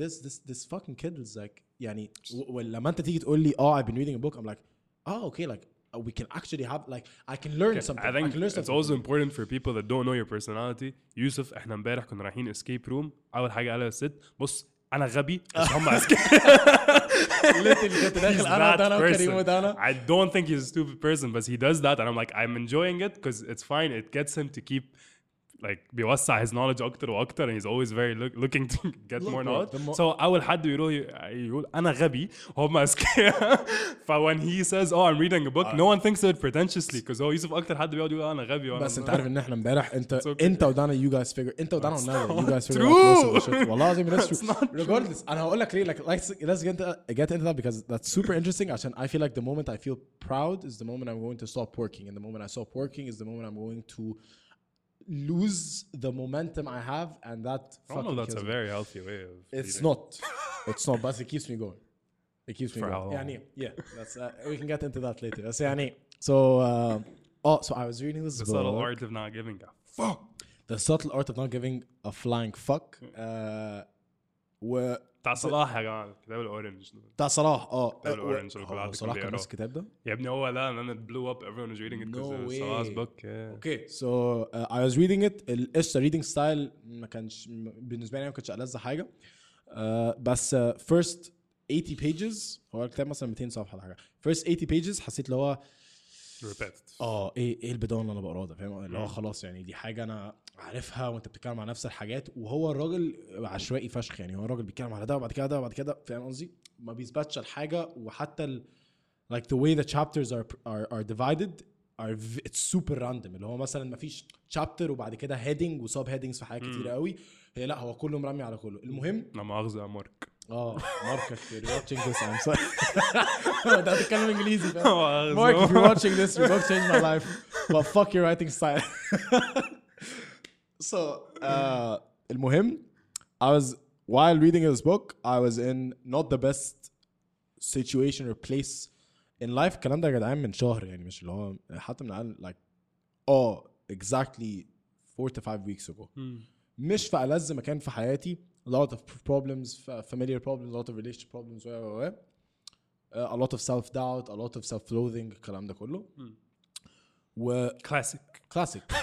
this fucking kid is like يعني ولما أنت تيجي تقول لي I've been reading a book, I'm like okay, like we can actually have, like, I can learn something. I think it's also important for people that don't know your personality. Yusuf, احنا مبارح كنا رايحين escape room. أول حاجة قالها الست, بص أنا غبي بس هم escape. I don't think he's a stupid person, but he does that, and I'm like, I'm enjoying it because it's fine. It gets him to keep like بيوسع his knowledge أكتر وأكتر, and he's always very looking to get more knowledge. So أول حد يقول أنا غبي هم أذكياء. When he says, oh, I'm reading a book, no one thinks of it pretentiously because هو يوسف أكتر حد بيقعد يقول أنا غبي. بس أنت عارف إن إحنا امبارح أنت ودانا you guys figure أنت ودانا you guys figure out. والله العظيم that's true. Regardless, أنا هقول لك ليه, like let's get into that because that's super interesting. عشان I feel like the moment I feel proud is the moment I'm going to stop working, and the moment I stop working is the moment I'm going to lose the momentum I have, and that. I don't know. That's a very healthy way of. It's not. It's not, but it keeps me going. It keeps me going. Yeah, that's. We can get into that later. That's So, so I was reading this book. The subtle art of not giving a fuck. The subtle art of not giving a flying fuck. بتاع صلاح يا جماعه كتاب الاورنج بتاع صلاح كتاب الاورنج اللي طلعت صلاح كان نفس الكتاب ده يا ابني هو لا انا blew up everyone was reading it because صلاح's book okay so I was reading it القصه reading style ما كانش بالنسبه لي ما كانتش ألذ حاجه بس first 80 pages هو الكتاب مثلا 200 صفحه حاجه first 80 pages حسيت اللي هو repetitive ايه البدايه اللي انا بقراه ده فاهم اللي هو خلاص يعني دي حاجه انا عارفها وانت بتتكلم على نفس الحاجات وهو الراجل عشوائي فشخ يعني هو الراجل بيتكلم على ده وبعد كده وبعد كده فاهم قصدي ما بيثبتش الحاجه وحتى like the way the chapters are divided it's super random اللي هو مثلا ما فيش chapter وبعد كده heading وساب headings في حاجات كتير قوي هي لا هو كله مرمي على كله المهم انا مؤاخذه يا مارك Mark, if you're watching this, I'm sorry. That's the kind of English. Mark, if you're watching this, your book changed my life. But fuck your writing style. So, المهم, I was while reading this book, I was in not the best situation or place in life. كلام ده يا جدعان من شهر يعني مش اللي هو حتى من أقل like exactly 4 to 5 weeks ago. مش في ألذ مكان في حياتي. A lot of problems, familiar problems, a lot of relationship problems, a lot of self-doubt, a lot of self-loathing, kalam da kullu. Classic,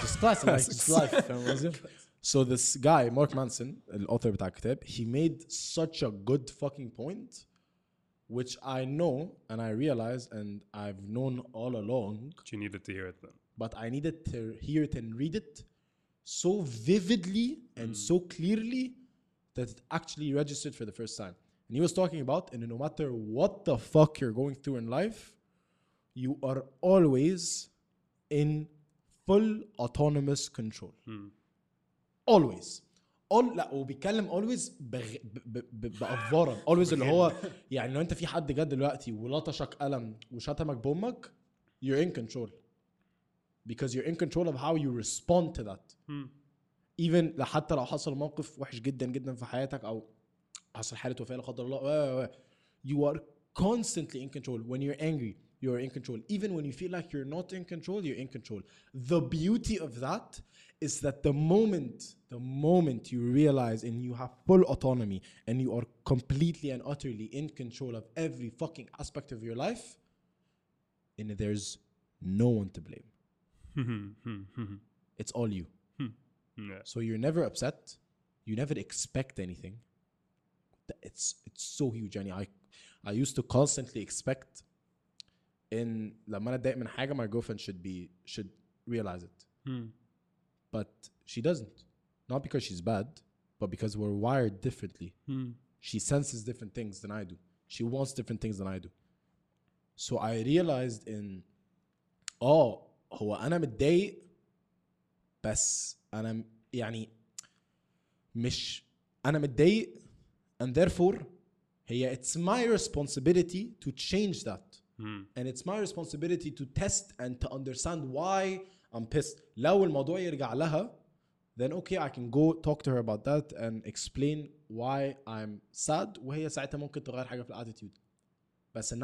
just classic, like just life. So this guy, Mark Manson, the author of the book, he made such a good fucking point, which I know and I realize and I've known all along. But you needed to hear it then. But I needed to hear it and read it so vividly and so clearly that it actually registered for the first time. And he was talking about, and no matter what the fuck you're going through in life, you are always in full autonomous control. Always. وبيتكلم always بأفوارا. Always اللي هو يعني لو انت في حد جد دلوقتي ولطشك قلم وشتمك بأمك, you're in control. Because you're in control of how you respond to that. even لحتى لو حصل موقف وحش جدا جدا في حياتك أو حصل حالة وفاة لا قدر الله you are constantly in control when you're angry you are in control even when you feel like you're not in control you're in control the beauty of that is that the moment you realize and you have full autonomy and you are completely and utterly in control of every fucking aspect of your life and there's no one to blame it's all you Yeah. So you're never upset. You never expect anything. It's so huge. يعني I used to constantly expect. In لما أنا ضايق من حاجة, my girlfriend should realize it. But she doesn't. Not because she's bad, but because we're wired differently. She senses different things than I do. She wants different things than I do. So I realized in هو أنا متضايق بس. أنا يعني مش أنا متضايق and therefore هي it's my responsibility to change that and it's my responsibility to test and to understand why I'm pissed لو الموضوع يرجع لها then okay I can go talk to her about that and explain why I'm sad وهي ساعتها ممكن تغير حاجة في الاتيتيود بس 99%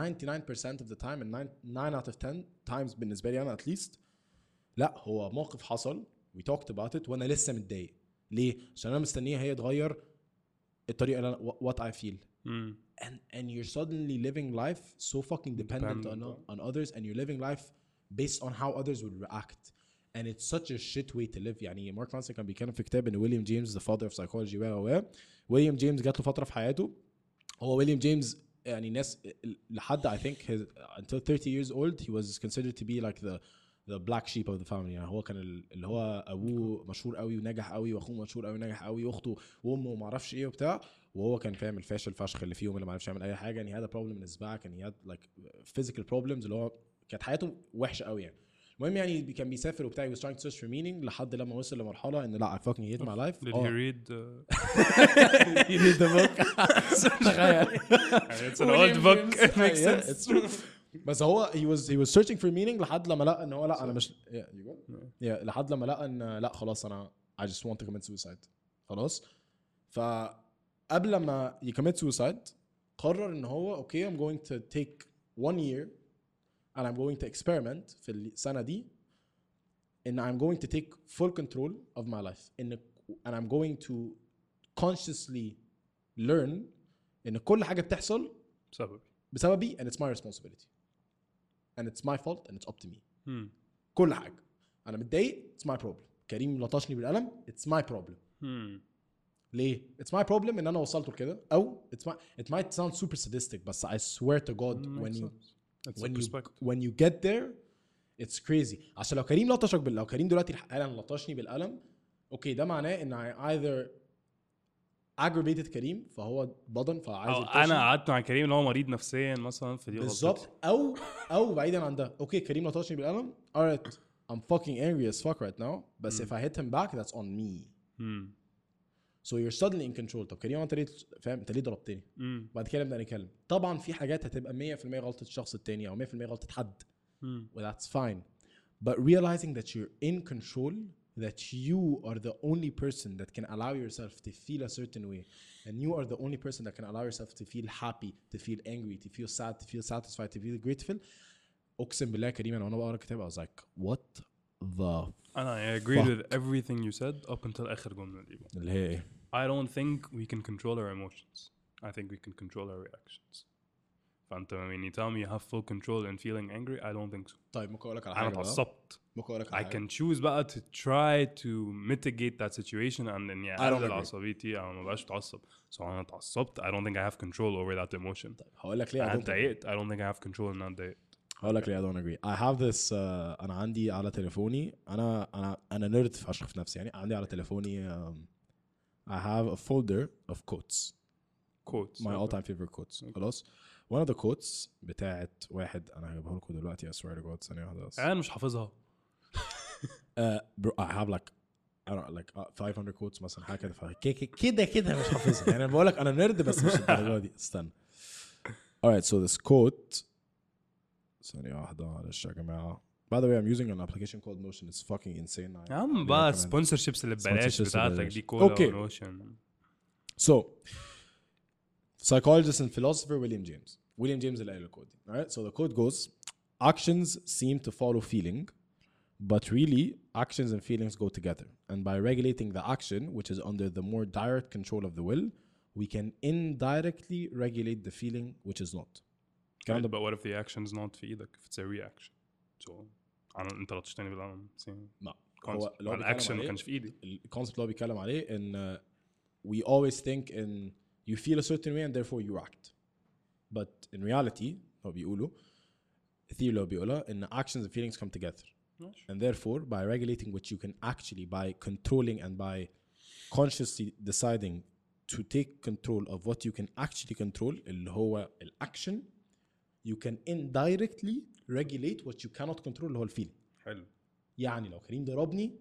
of the time and 9 out of 10 times بالنسبة لي أنا at least لا هو موقف حصل we talked about it وانا لسه متضايق ليه عشان انا مستنيه هي تغير الطريقه اللي انا what I feel and you're suddenly living life so fucking dependent on others and you're living life based on how others will react and it's such a shit way to live يعني مارك مانسون كان بيتكلم في كتاب ان ويليام جيمس the father of psychology ويليام جيمس جات له فتره في حياته هو ويليام جيمس يعني ناس لحد I think his, until 30 years old he was considered to be like the black sheep of the family. يعني هو كان اللي هو ابوه مشهور قوي ونجح قوي واخوه مشهور قوي ونجح قوي واخته وامه وما اعرفش ايه وبتاع, وهو كان فاهم الفاشل فشخ اللي فيهم اللي ما عرفش يعمل اي حاجه. يعني هذا بروبلم بالنسبه له, كان هي like physical problems اللي هو كانت حياته وحشه قوي. يعني المهم يعني كان بيسافر وبتاع, he was trying to search for meaning لحد لما وصل لمرحله ان لا I fucking hate my life. Did he read he read the book? It's an old book. It makes sense. It's true. بس هو he was searching for meaning لحد لما لقى ان هو لا انا مش لحد لما لقى ان لا خلاص انا I just want to commit suicide خلاص. فقبل ما يcommit suicide قرر ان هو اوكي I'm going to take 1 year and I'm going to experiment في السنة دي and I'm going to take full control of my life and I'm going to consciously learn ان كل حاجة بتحصل بسببي and it's my responsibility and it's my fault and it's up to me. كل حاجة أنا متضايق it's my problem, كريم لطشني بالقلم it's my problem. ليه it's my problem ان أنا وصلته لكده أو it might sound super sadistic but I swear to God when you get there it's crazy. عشان لو كريم لطشك بالقلم, لو كريم دلوقتي الحقيقة لطشني بالقلم اوكي ده معناه ان I either aggravated كريم فهو بدن فعايز انا قعدت مع كريم اللي هو مريض نفسيا مثلا في دي بالظبط, او بعيدا عن ده اوكي كريم لطشني بالقلم alright I'm fucking angry as fuck right now بس if I hit him back that's on me. So you're suddenly in control. طب كريم انت ليه فاهم انت ليه ضربتني؟ بعد كده بدنا نتكلم. طبعا في حاجات هتبقى 100% غلطه الشخص التاني او 100% غلطه حد that's fine but realizing that you're in control, that you are the only person that can allow yourself to feel a certain way and you are the only person that can allow yourself to feel happy, to feel angry, to feel sad, to feel satisfied, to feel grateful. اقسم بالله كريم انا بقرا كتاب I was like what the I agreed fuck. with everything you said up until اخر جمله دي اللي هي ايه I don't think we can control our emotions. I think we can control our reactions. فأنت when you tell me you have full control and feeling angry, I don't think so. طيب ممكن أقولك على حاجة أنا اتعصبت. ممكن أقولك على حاجة. I can choose بقى to try to mitigate that situation and then yeah. أقلل عصبيتي أو ما بقاش اتعصب. So أنا اتعصبت. I don't think I have control over that emotion. طيب هقولك ليه. أنا اتضايقت. I don't think I have control and I'm اتضايقت. هقولك ليه I don't agree. I have this. أنا عندي على تليفوني. أنا نرد فشخ في نفسي يعني. عندي على تليفوني. I have a folder of quotes. Quotes. My all-time favorite quotes. خلاص. One of the quotes بتاعت واحد أنا هجيبها لكم دلوقتي I swear to God ثانية واحدة. أنا مش حافظها. I have like I don't know, like 500 quotes مثلا حاجة كده كده مش حافظها. يعني بقولك أنا نرد بس مش الدرجة دي. استنى. Alright, so this quote. ثانية واحدة معلش يا جماعة. By the way, I'm using an application called Notion. It's fucking insane. I'm bad sponsorships اللي ببلاش بتاعتك دي كلها Notion. So, psychologist and philosopher William James اللي قال الكود. All right. So the code goes: actions seem to follow feeling, but really actions and feelings go together. And by regulating the action, which is under the more direct control of the will, we can indirectly regulate the feeling, which is not. Right, but what if the action is not في إيدك? If it's a reaction. So أنا أنت لا تشتني بالأمام. لا. الأكشن ما كانش في إيدي. الكونسبت لو بيكلم عليه إن we always think in you feel a certain way and therefore you act, but in reality هو بيقوله الثيوري لو بيقولها إن actions and feelings come together and therefore by regulating what you can actually by controlling and by consciously deciding to take control of what you can actually control اللي هو الأكشن you can indirectly regulate what you cannot control اللي هو الفيلم. حلو. يعني لو كريم ضربني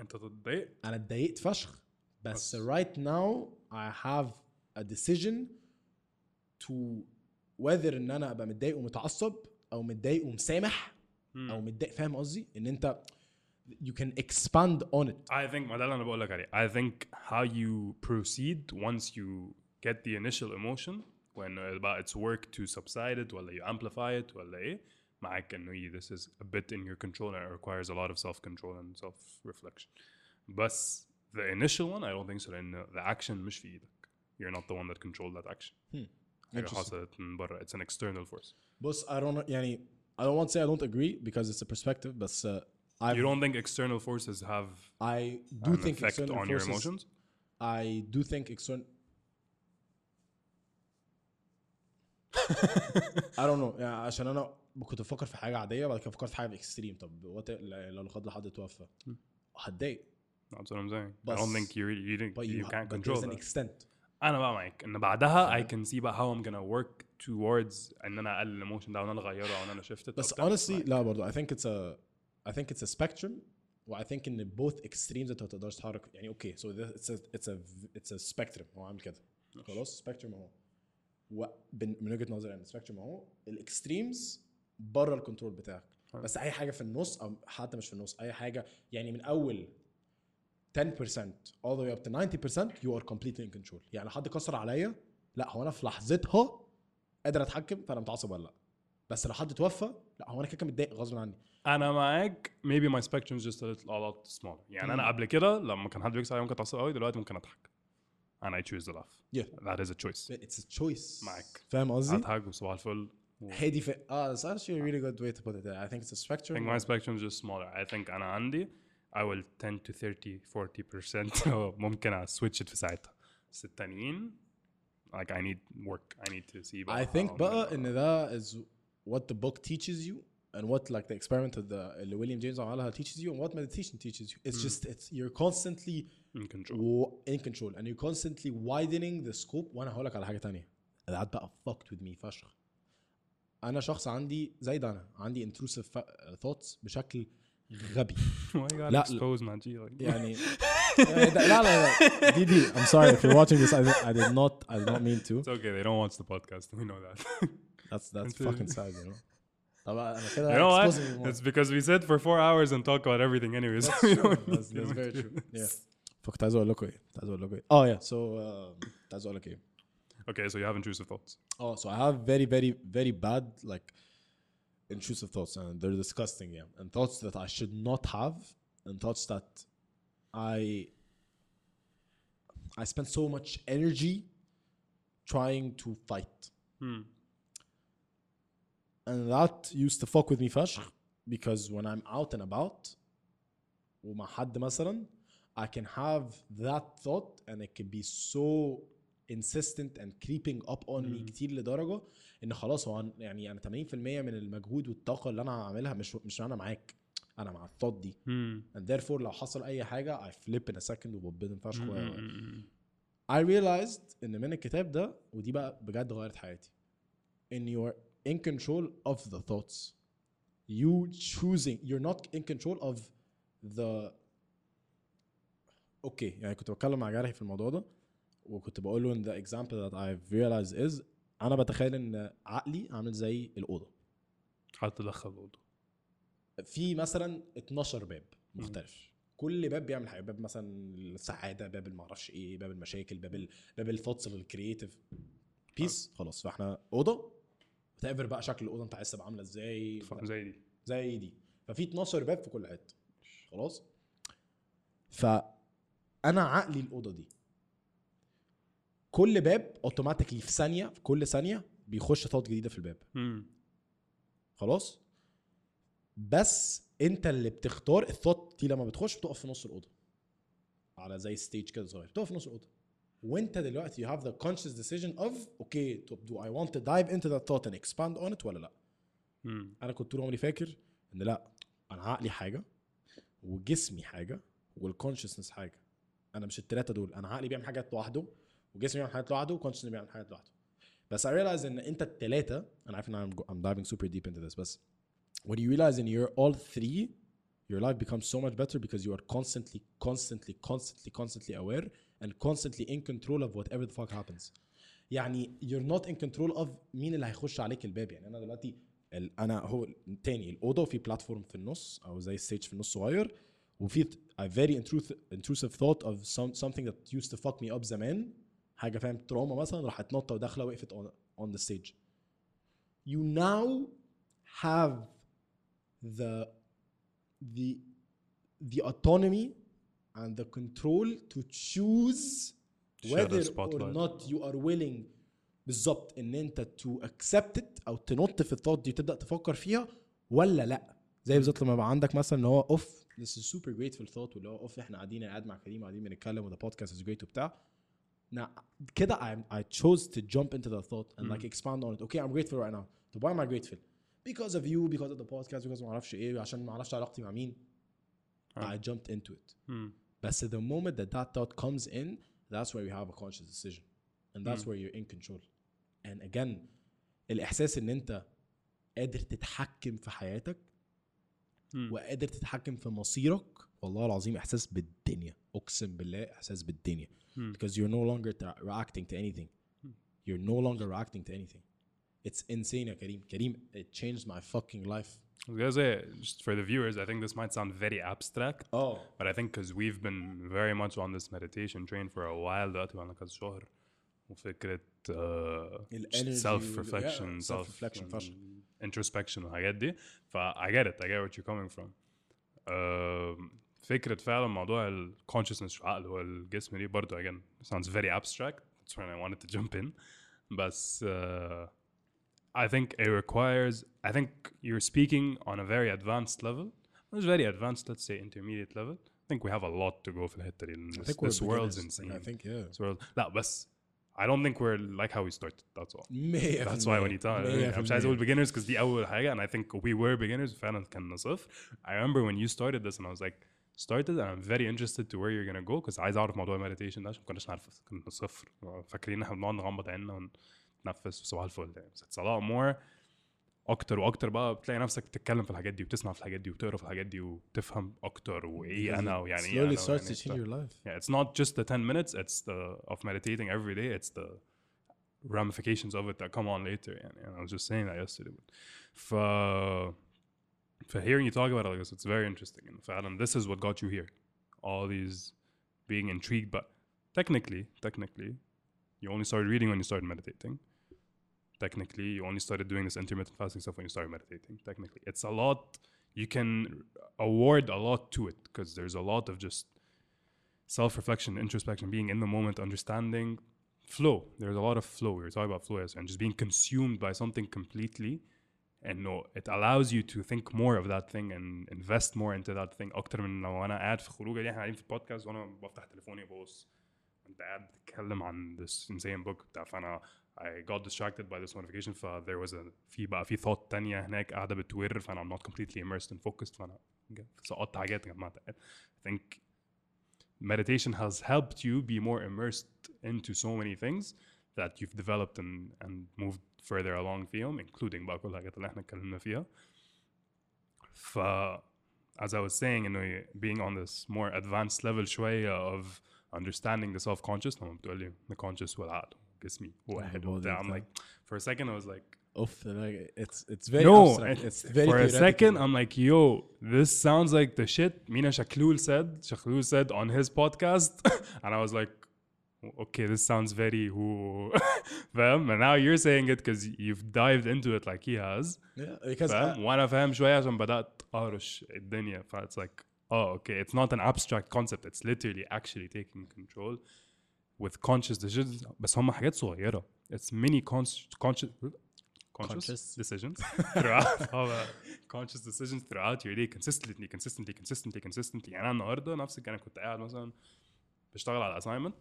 انت تتضايق انا اتضايقت فشخ بس right now I have a decision to whether ان انا ابقى متضايق ومتعصب او متضايق ومسامح او متضايق فاهم قصدي ان انت you can expand on it. I think ما ده اللي انا بقول لك عليه. I think how you proceed once you get the initial emotion when it's work to subside it ولا you amplify it ولا ايه معاك انه this is a bit in your control and it requires a lot of self-control and self-reflection. بس the initial one I don't think so لأن the action مش في ايدك. You're not the one that controlled that action. حصلت من برا. It's an external force. بس I don't want to say I don't agree because it's a perspective but you don't think external forces have an effect on your emotions? I do think external I don't know. يعني عشان انا كنت بفكر في حاجه عاديه بعد كده فكرت في حاجه اكستريم. طب لو لا قدر حد اتوفى هتضايق. That's what I'm saying. I don't think you can't control that. But there's an extent. أنا بقى معاك إن بعدها I can see بقى how I'm gonna work towards إن أنا أقلل emotion ده وإن أنا أغيره وإن أنا shift it. بس honestly لا برضو I think it's a spectrum. و I think إن both extremes أنت متقدرش تحرك يعني okay so it's a spectrum. هو عامل كده خلاص spectrum أهو. ومن وجهة نظري إن spectrum أهو ال extremes برا الكنترول بتاعك. بس أي حاجة في النص أو حتى مش في النص أي حاجة يعني من أول 10% all the way up to 90% you are completely in control. يعني حد كسر عليا لا هو انا في لحظتها قادر اتحكم فانا متعصب ولا لا. بس لو حد توفى لا هو انا كده متضايق غصب عني. انا معاك maybe my spectrum is just a little a lot smaller. يعني انا قبل كده لما كان حد بيكسر عليا ممكن اتعصب قوي دلوقتي ممكن اضحك. and I choose the laugh. Yeah. that is a choice. it's a choice. معاك. فاهم قصدي؟ اضحك وصباح الفل. هادي في that's actually a really good way to put it. I think it's a spectrum. I think my spectrum is just smaller. I think انا عندي I will 10 to 30, 40% ممكن I switch it في ساعتها. بس التانيين like I need work. I need to see. I think بقى إن that is what the book teaches you and what like the experiment of the William James عملها teaches you and what meditation teaches you. It's just you're constantly in control and you're constantly widening the scope. وأنا هقولك على حاجة تانية. that بقى fucked with me فشخ. أنا شخص عندي زي دانا عندي intrusive thoughts بشكل غبي. لا expose my G like يعني لا دي I'm sorry if you're watching this I did not mean to. It's okay they don't watch the podcast we know that. That's fucking sad you know. طبعا انا كده exposing you. It's because we sit for 4 hours and talk about everything anyways. That's very true. Yeah. فكنت عايز اقول لكم ايه؟ yeah so that's all okay. Okay so you have intrusive thoughts. Oh so I have very very very bad like intrusive thoughts and they're disgusting yeah and thoughts that I should not have and thoughts that I spend so much energy trying to fight and that used to fuck with me فشخ because when I'm out and about ومع حد مثلا I can have that thought and it can be so insistent and creeping up on me كتير لدرجة إن خلاص هو يعني أنا 80% من المجهود والطاقة اللي أنا عاملها مش أنا معاك أنا مع الثوت دي and therefore لو حصل أي حاجة I flip in a second وببدن فشخ I realized إن من الكتاب ده ودي بقى بجد غيرت حياتي إن you are in control of the thoughts you choosing you're not in control of the okay يعني كنت بتكلم مع جارحي في الموضوع ده وكنت بقول له in the example that I've realized is أنا بتخيل إن عقلي عامل زي الأوضة. حاطط دخل الأوضة. في مثلاً 12 باب مختلف. كل باب بيعمل حاجة. باب مثلاً السعادة، باب المعرفش إيه، باب المشاكل، باب الثوتس الكرياتيف. بيس خلاص. فإحنا أوضة. تعبر بقى شكل الأوضة أنت عايز تبقى عاملة إزاي؟ زي دي. ففي 12 باب في كل حتة. خلاص. فأنا عقلي الأوضة دي. كل باب اوتوماتيكلي في ثانيه في كل ثانيه بيخش طاقه جديده في الباب خلاص بس انت اللي بتختار الطاقه دي لما بتخش بتقف في نص الاوضه على زي ستيج كده صغير بتقف في نص الاوضه وانت دلوقتي you have the conscious decision of okay do I want to dive into that thought and expand on it ولا لا انا كنت طول عمري فاكر ان لا انا عقلي حاجه وجسمي حاجه والconsciousness حاجه انا مش الثلاثه دول انا عقلي بيعمل حاجات لوحده وجسمي بيعمل حاجات لوحده وكونشسني بيعمل حاجات لوحده بس I realize ان انت الثلاثه انا عارف ان I'm diving super deep into this بس when you realize in you're all three your life becomes so much better because you are constantly aware and constantly in control of whatever the fuck happens يعني you're not in control of مين اللي هيخش عليك الباب يعني انا دلوقتي انا هو تاني الاوضه وفي بلاتفورم في النص او زي ستيج في النص صغير وفي a very intrusive thought of something that used to fuck me up زمان حاجة فاهم تروما مثلا راح اتنطى وداخلة وقفت on the stage you now have the autonomy and the control to choose whether or not you are willing بالضبط ان انت to accept it او تنط في الثوت دي تبدأ تفكر فيها ولا لا زي بالظبط لما بقى عندك مثلا ان هو اوف this is super grateful thought واللي هو اوف احنا قاعدين مع كريم قاعدين بنتكلم وده podcast is great وبتاع Now, kida, I chose to jump into the thought and like expand on it. Okay, I'm grateful right now. So why am I grateful? Because of you, because of the podcast, because ما أعرفش إيه, عشان ما أعرفش علاقتي مع مين. I jumped into it. But so the moment that that thought comes in, that's where we have a conscious decision, and that's where you're in control. And again, الإحساس إن أنت قادر تتحكم في حياتك وقادر تتحكم في مصيرك, والله العظيم إحساس بالدنيا, أقسم بالله إحساس بالدنيا. Because you're no longer reacting to anything. You're no longer reacting to anything. It's insane, ya Kareem. Kareem, it changed my fucking life. I was gonna say, just for the viewers, I think this might sound very abstract. Oh. But I think because we've been very much on this meditation train for a while, that we're like a show. وفكرة self-reflection, introspection والحاجات دي. I get it. I get what you're coming from. فكرة فعلا موضوع ال consciousness والعقل والجسم دي برضو again sounds very abstract. That's when I wanted to jump in. بس I think it requires. I think you're speaking on a very advanced level. It's very advanced. Let's say intermediate level. I think we have a lot to go for the hitter in this world's insane. I think yeah. This world. No, but I don't think we're like how we started. That's all. That's why when you tell, I'm saying we're beginners because the first thing, and I think we were beginners. Finally, can نصف. I remember when you started this, and I was like, started, and I'm very interested to where you're gonna go because I was out of my meditation. That's because we couldn't know. Nothing. We're thinking we're not going to end up. نفس وسوالف فول يعني it's a lot more أكتر وأكتر بقى بتلاقي نفسك بتتكلم في الحاجات دي وبتسمع في الحاجات دي وبتقرأ في الحاجات دي وتفهم أكتر وإيه أنا ويعني إيه أنا slowly starts to change your life. Yeah, it's not just the 10 minutes. It's the of meditating every day. It's the ramifications of it that come on later. And I was just saying that yesterday. For hearing you talk about it like this, it's very interesting. And فعلا this is what got you here. All these being intrigued, but technically, you only started reading when you started meditating. Technically, you only started doing this intermittent fasting stuff when you started meditating. Technically, it's a lot. You can award a lot to it because there's a lot of just self-reflection, introspection, being in the moment, understanding, flow. There's a lot of flow. We were talking about flow yesterday, and just being consumed by something completely. And no, it allows you to think more of that thing and invest more into that thing. أكتر من لو أنا قاعد في خروجة دي إحنا قاعدين في البودكاست وأنا بفتح تليفوني ببص. أنت قاعد بتتكلم عن this insane book بتاع فأنا I got distracted by this notification, so there was في thought تانية هناك قاعدة بتور, فأنا I'm not completely immersed and focused, فأنا سقطت حاجات جمعت. I think meditation has helped you be more immersed into so many things that you've developed and moved further along فيهم, including بقى كل الحاجات اللي احنا اتكلمنا فيها. ف as I was saying, you know, being on this more advanced level شوية of understanding the self-conscious, لما بتقولي the conscious والعقل. اسمي واحد وبتاع. I'm like for a second I was like it's very abstract. It's very for a second I'm like yo, this sounds like the shit Mina Shakhloul said on his podcast. And I was like okay, this sounds very فاهم. And now you're saying it because you've dived into it like he has. Yeah, because وانا فاهم شوية عشان بدأت أهرش الدنيا. It's like oh okay, it's not an abstract concept, it's literally actually taking control with conscious decisions, بس هم حاجات صغيرة. It's many conscious decisions throughout conscious decisions throughout your day consistently. يعني أنا النهاردة نفسي أنا كنت قاعد مثلا بشتغل على assignment,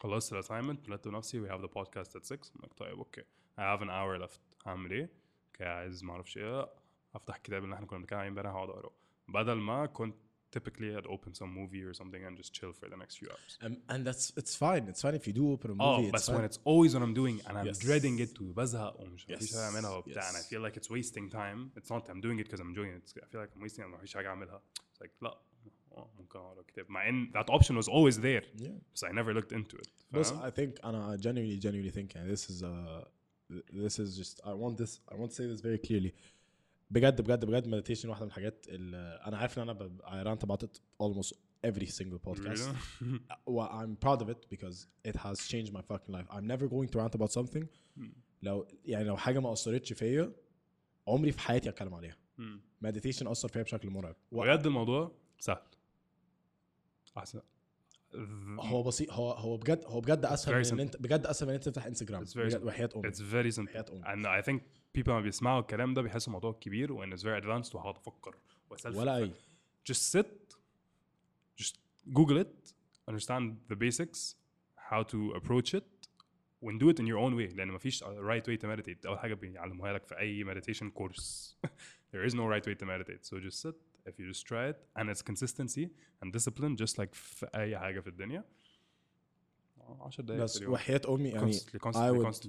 خلصت assignment, لقيت نفسي we have the podcast at 6. I'm like طيب okay, I have an hour left. هعمل إيه؟ عايز ما أعرفش إيه, أفتح الكتاب اللي إحنا كنا بنتكلم عليه إمبارح وأقعد أقرأه, بدل ما كنت typically I'd open some movie or something and just chill for the next few hours. And that's, it's fine. It's fine if you do open a movie. But when it's always what I'm doing and I'm dreading it to بزهق ومش عارف اعملها وبتاع, and I feel like it's wasting time. It's not I'm doing it because I'm doing it. I feel like I'm wasting time. مش حاجة اعملها. It's like لا ممكن اقرا كتاب. مع ان that option was always there. Yeah. So I never looked into it. But I think I genuinely think this is just I want to say this very clearly. بجد meditation واحدة من الحاجات اللي أنا عارف إن أنا I rant about it almost every single podcast. Well, I'm proud of it because it has changed my fucking life. I'm never going to rant about something. لو حاجة ما أثرتش فيا عمري في حياتي أتكلم عليها. Meditation أثر فيها بشكل مرعب. بجد الموضوع سهل. أحسن. هو بسيط, هو بجد أسهل من أنت تفتح إنستغرام. وحياة أمي. It's very simple. And I think people ما بيسمعوا الكلام ده بيحسوا موضوع كبير وان it's very advanced وهقعد افكر واسالف ولا اي. Just sit, just google it, understand the basics, how to approach it and do it in your own way. لأن مفيش right way to meditate. أول حاجة بيعلموها لك في أي meditation course. There is no right way to meditate. So just sit. If you just try it, and it's consistency and discipline, just like في أي حاجة في الدنيا. 10 دقايق بس وحياة أمي يعني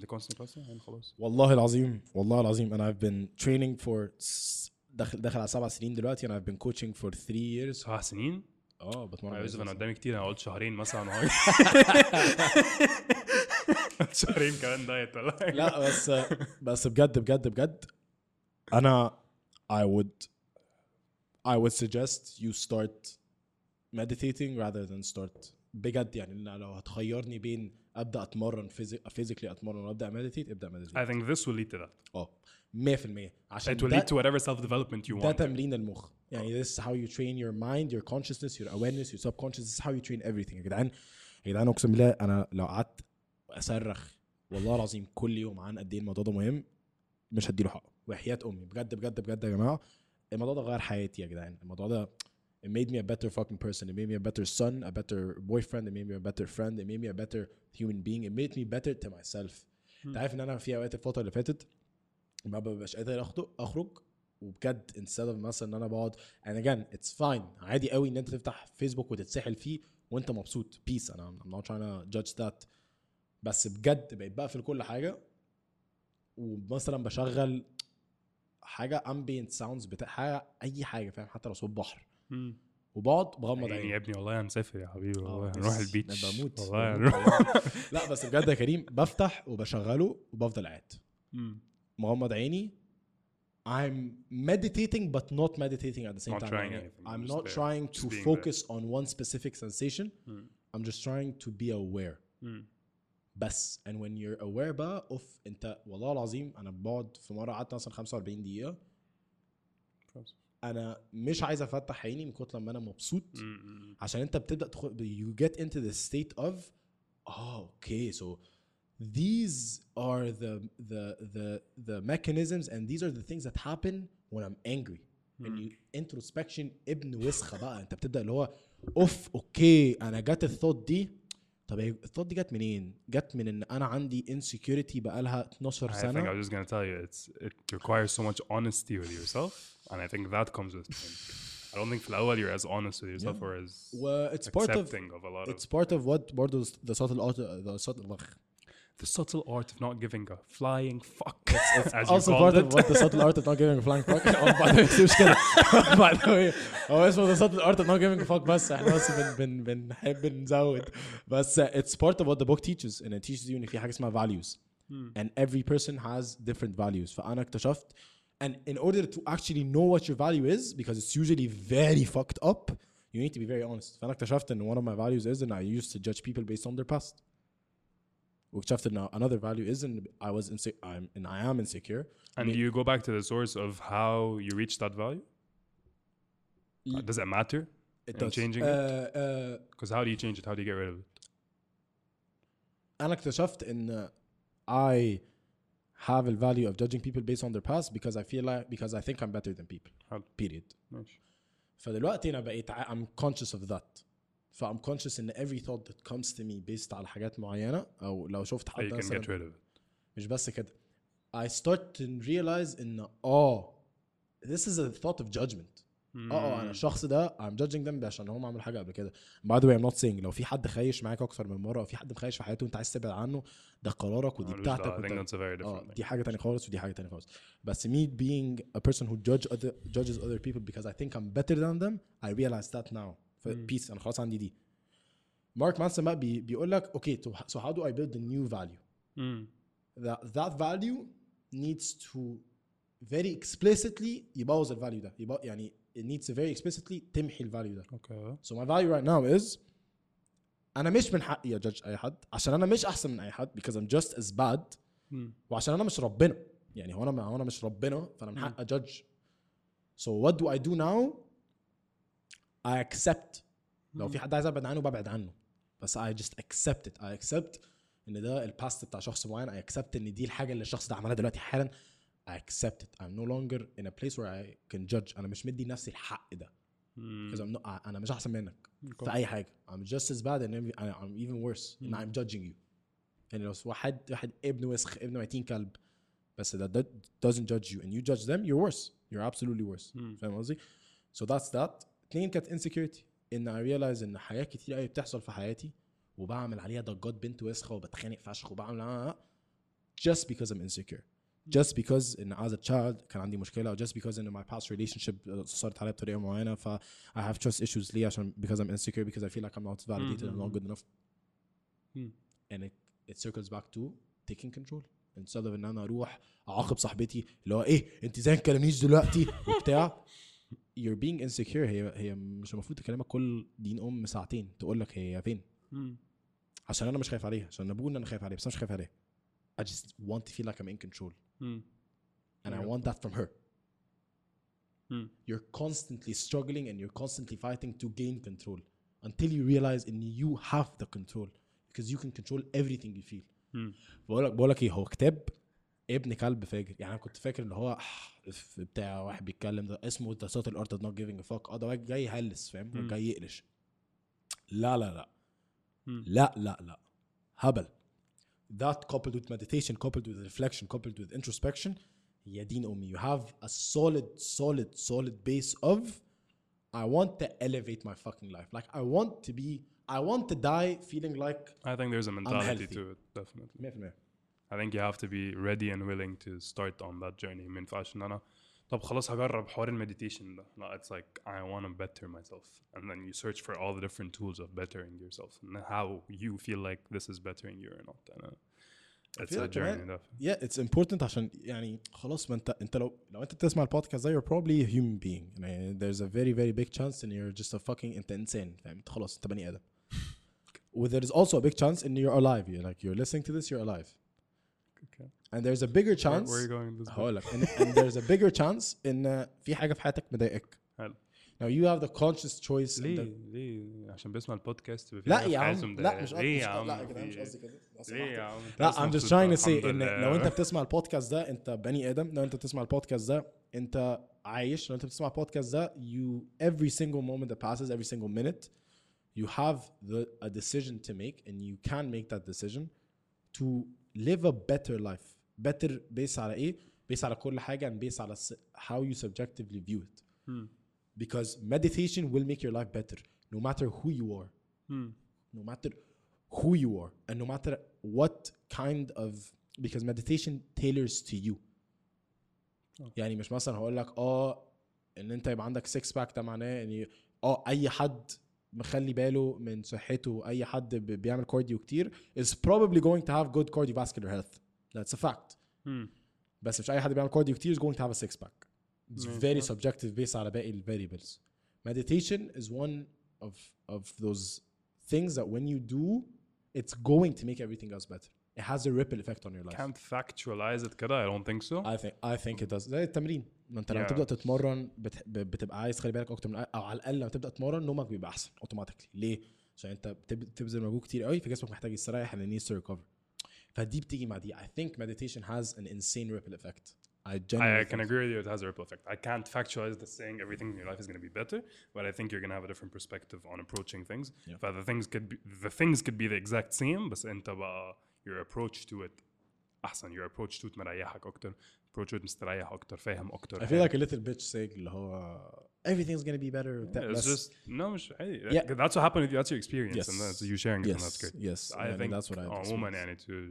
constantly خلاص. والله العظيم والله العظيم أنا I've been training for داخل على 7 سنين دلوقتي. أنا I've been coaching for 3 years. 7 سنين؟ بتمرن. يوسف أنا قدامي كتير. أنا قلت 2 شهرين مثلا هاي. 2 شهرين كمان دايت ولا لا؟ بس بجد أنا I would suggest you start meditating rather than start. بجد يعني لو هتخيرني بين أبدأ أتمرن physically أتمرن وأبدأ meditate أبدأ meditate. I think this will lead to that. 100% عشان it will lead to whatever self development you want. ده تمرين المخ يعني. This is how you train your mind, your consciousness, your awareness, your subconscious. This is how you train everything. يا جدعان أقسم بالله أنا لو قعدت أصرخ والله العظيم كل يوم عن قد إيه الموضوع ده مهم مش هديله حقه وحياة أمي. بجد يا جماعة الموضوع ده غير حياتي يا جدعان. الموضوع ده It made me a better fucking person. It made me a better son, a better boyfriend. It made me a better friend. It made me a better human being. It made me better to myself. تعرف إن أنا في أوقات الفترة اللي فاتت ما ببقاش قادر أخرج وبجد instead of مثلا إن أنا بقعد and again it's fine عادي قوي إن أنت تفتح فيسبوك وتتسحل فيه وأنت مبسوط peace. I'm not trying to judge that. بس بجد بقيت بقفل كل حاجة ومثلا بشغل حاجة ambient sounds بتاع أي حاجة فاهم حتى لو صوت بحر. وبعض بغمض عيني يا ابني والله هنسافر يا حبيبي والله هنروح البيتش والله لا بس بجد يا كريم بفتح وبشغله وبفضل قاعد مغمض عيني. I'm meditating but not meditating at the same time. I'm not trying to focus on one specific sensation. I'm just trying to be aware. بس and when you're aware بقى اوف انت والله العظيم انا بقعد في مرة قعدت مثلا 45 دقيقة انا مش عايز افتح عيني من كتر لما انا مبسوط عشان انت بتبدا تدخل you get into the state of okay so these are the mechanisms and these are the things that happen when I'm angry and you introspection ابن وسخه بقى. انت بتبدا اللي هو اوكي انا جت الثوت دي. طب الثوت دي جت منين؟ جت من ان انا عندي insecurity بقالها 12 سنه. I think I was just going to tell you it requires so much honesty with yourself. And I think that comes with I don't think في الأول you're as honest with yourself or as accepting of a lot of... It's part of what برضو the subtle art of not giving a flying fuck. It's also part of what the subtle art of not giving a flying fuck. By the way, هو اسمه the subtle art of not giving a fuck بس احنا بس بنحب نزود بس. It's part of what the book teaches and it teaches you إن في حاجة اسمها values and every person has different values. فأنا اكتشفت And in order to actually know what your value is, because it's usually very fucked up, you need to be very honest. فأنا اكتشفت إن one of my values is that I used to judge people based on their past. واكتشفت إن another value is that I am insecure. And do you go back to the source of how you reach that value? Does it matter? It does. Changing it? Because how do you change it? How do you get rid of it? أنا اكتشفت إن I have a value of judging people based on their past because I feel like because I think I'm better than people. Period. فدلوقتي أنا بقيت I'm conscious of that. فأم conscious in every thought that comes to me based على حاجات معينة أو لو شفت حد مثلا مش بس كده I start to realize إن this is a thought of judgment. أنا الشخص ده I'm judging them عشان هو ما عمل حاجة قبل كده. By the way I'm not saying لو في حد خايش معاك أكثر من مرة أو في حد مخايش في حياته وأنت عايز تبعد عنه ده قرارك ودي بتاعتك. دي حاجة تانية خالص. بس me being a person who judges other people because I think I'm better than them I realize that now. Peace أنا خلاص عندي دي. Mark Manson بقى بيقول لك okay so how do I build a new value? That value needs to very explicitly يبوظ ال value ده يعني it needs to very explicitly تمحي الvalue ده. Okay. So my value right now is أنا مش من حقي أجدج أي حد عشان أنا مش أحسن من أي حد because I'm just as bad وعشان أنا مش ربنا يعني هو أنا مش ربنا فأنا من حق أجدج. So what do I do now? I accept. لو في حد عايز أبعد عنه ببعد عنه بس I just accept it. I accept إن ده ال past بتاع شخص معين. I accept إن دي الحاجة اللي الشخص ده عملها دلوقتي حالا. I accept it. I'm no longer in a place where I can judge. أنا مش مدي نفسي الحق ده. because I'm مش أحسن منك في أي حاجة. I'm just as bad and I'm even worse and I'm judging you. يعني لو واحد ابن وسخ ابن 20 كلب بس that doesn't judge you and you judge them, you're worse. You're absolutely worse. فاهم قصدي؟ So that's that. اتنين كانت insecurity. إن I realize إن حاجات كتير أوي بتحصل في حياتي وبعمل عليها ضجات بنت وسخة وبتخانق فشخ وبعمل just because I'm insecure. Just because in as a child كان عندي مشكلة or just because in my past relationship صارت عليها بطريقة معينة ف I have trust issues ليه عشان because I'm insecure because I feel like I'm not validated I'm not good enough and it circles back to taking control instead of إن أنا أروح أعاقب صاحبتي اللي هو إيه أنت زين كلامنيش دلوقتي وبتاع you're being insecure هي مش المفروض تكلمك كل دين أم ساعتين تقول لك هي فين عشان أنا مش خايف عليها عشان أنا بقول إن أنا خايف عليها بس أنا مش خايف عليها I just want to feel like I'm in control and I want that from her. You're constantly struggling and you're constantly fighting to gain control until you realize and you have the control because you can control everything you feel. بقولك ايه هو كتاب ابن كلب فاجر يعني انا كنت فاكر ان هو بتاع واحد بيتكلم ده اسمه The Subtle Art of Not Giving a Fuck ده جاي يهلس فاهم جاي يقلش لا لا لا لا لا لا هبل That coupled with meditation, coupled with reflection, coupled with introspection, يا دين أمي, you have a solid base of I want to elevate my fucking life. Like I want to die feeling like I think there's a mentality to it, definitely. I think you have to be ready and willing to start on that journey. من فاش أنا طب خلاص هجرب حوار المeditation ده. No, it's like I want to better myself, and then you search for all the different tools of bettering yourself and how you feel like this is bettering you or not. And it's a journey. Yeah, it's important. عشان يعني خلاص ما أنت لو أنت تسمع البودكاست ده you're probably a human being. I mean, there's a very very big chance and you're just a fucking أنت إنسان. فهمت خلاص أنت بني آدم. There is also a big chance and you're alive. You're like you're listening to this. You're alive. Okay. And there's a bigger chance. Where are you going with this? And there's a bigger chance in في حاجة في حياتك مضايقك. Now you have the conscious choice. ليه عشان بسمع البودكاست. لا يا عم لا مش قصدي كده. لا I'm just trying to say إن لو أنت بتسمع البودكاست ده أنت بني آدم لو أنت بتسمع البودكاست ده أنت عايش لو أنت بتسمع البودكاست ده you every single moment that passes every single minute you have a decision to make and you can make that decision to live a better life. Better based على إيه? Based على كل حاجة and based على how you subjectively view it. Because meditation will make your life better no matter who you are. No matter who you are and no matter what kind of... Because meditation tailors to you. يعني مش مثلا هقول لك إن أنت يبقى عندك six pack ده معناه يعني أي حد مخلي باله من صحته أي حد بيعمل كارديو كتير is probably going to have good cardiovascular health. That's a fact. بس مش أي حد بيعمل كارديو كتير is going to have a six pack. It's very subjective based على باقي ال variables. Meditation is one of those things that when you do, it's going to make everything else better. It has a ripple effect on your life. Can't factualize it كده. I don't think so. I think it does. زي التمرين. ما انت لما تبدأ تتمرن بتبقى عايز خلي بالك اكتر من او على الاقل لما تبدأ تتمرن نومك بيبقى احسن اوتوماتيكلي ليه عشان انت بتبذل مجهود كتير قوي فجسمك محتاج يستريح لان needs to recover فدي بتيجي مع دي I think meditation has an insane ripple effect I can agree with you it has a ripple effect I can't factualize the saying everything in your life is going to be better but I think you're going to have a different perspective on approaching things but the things could be the exact same بس انت بقى your approach to it احسن your approach to it مريحك اكتر project مستريح اكتر فاهم اكتر I feel like a little bitch saying اللي هو everything's going to be better it's just no that's what happened that's your experience yes. and that's you sharing it and that's great yes I think that's what I think women and to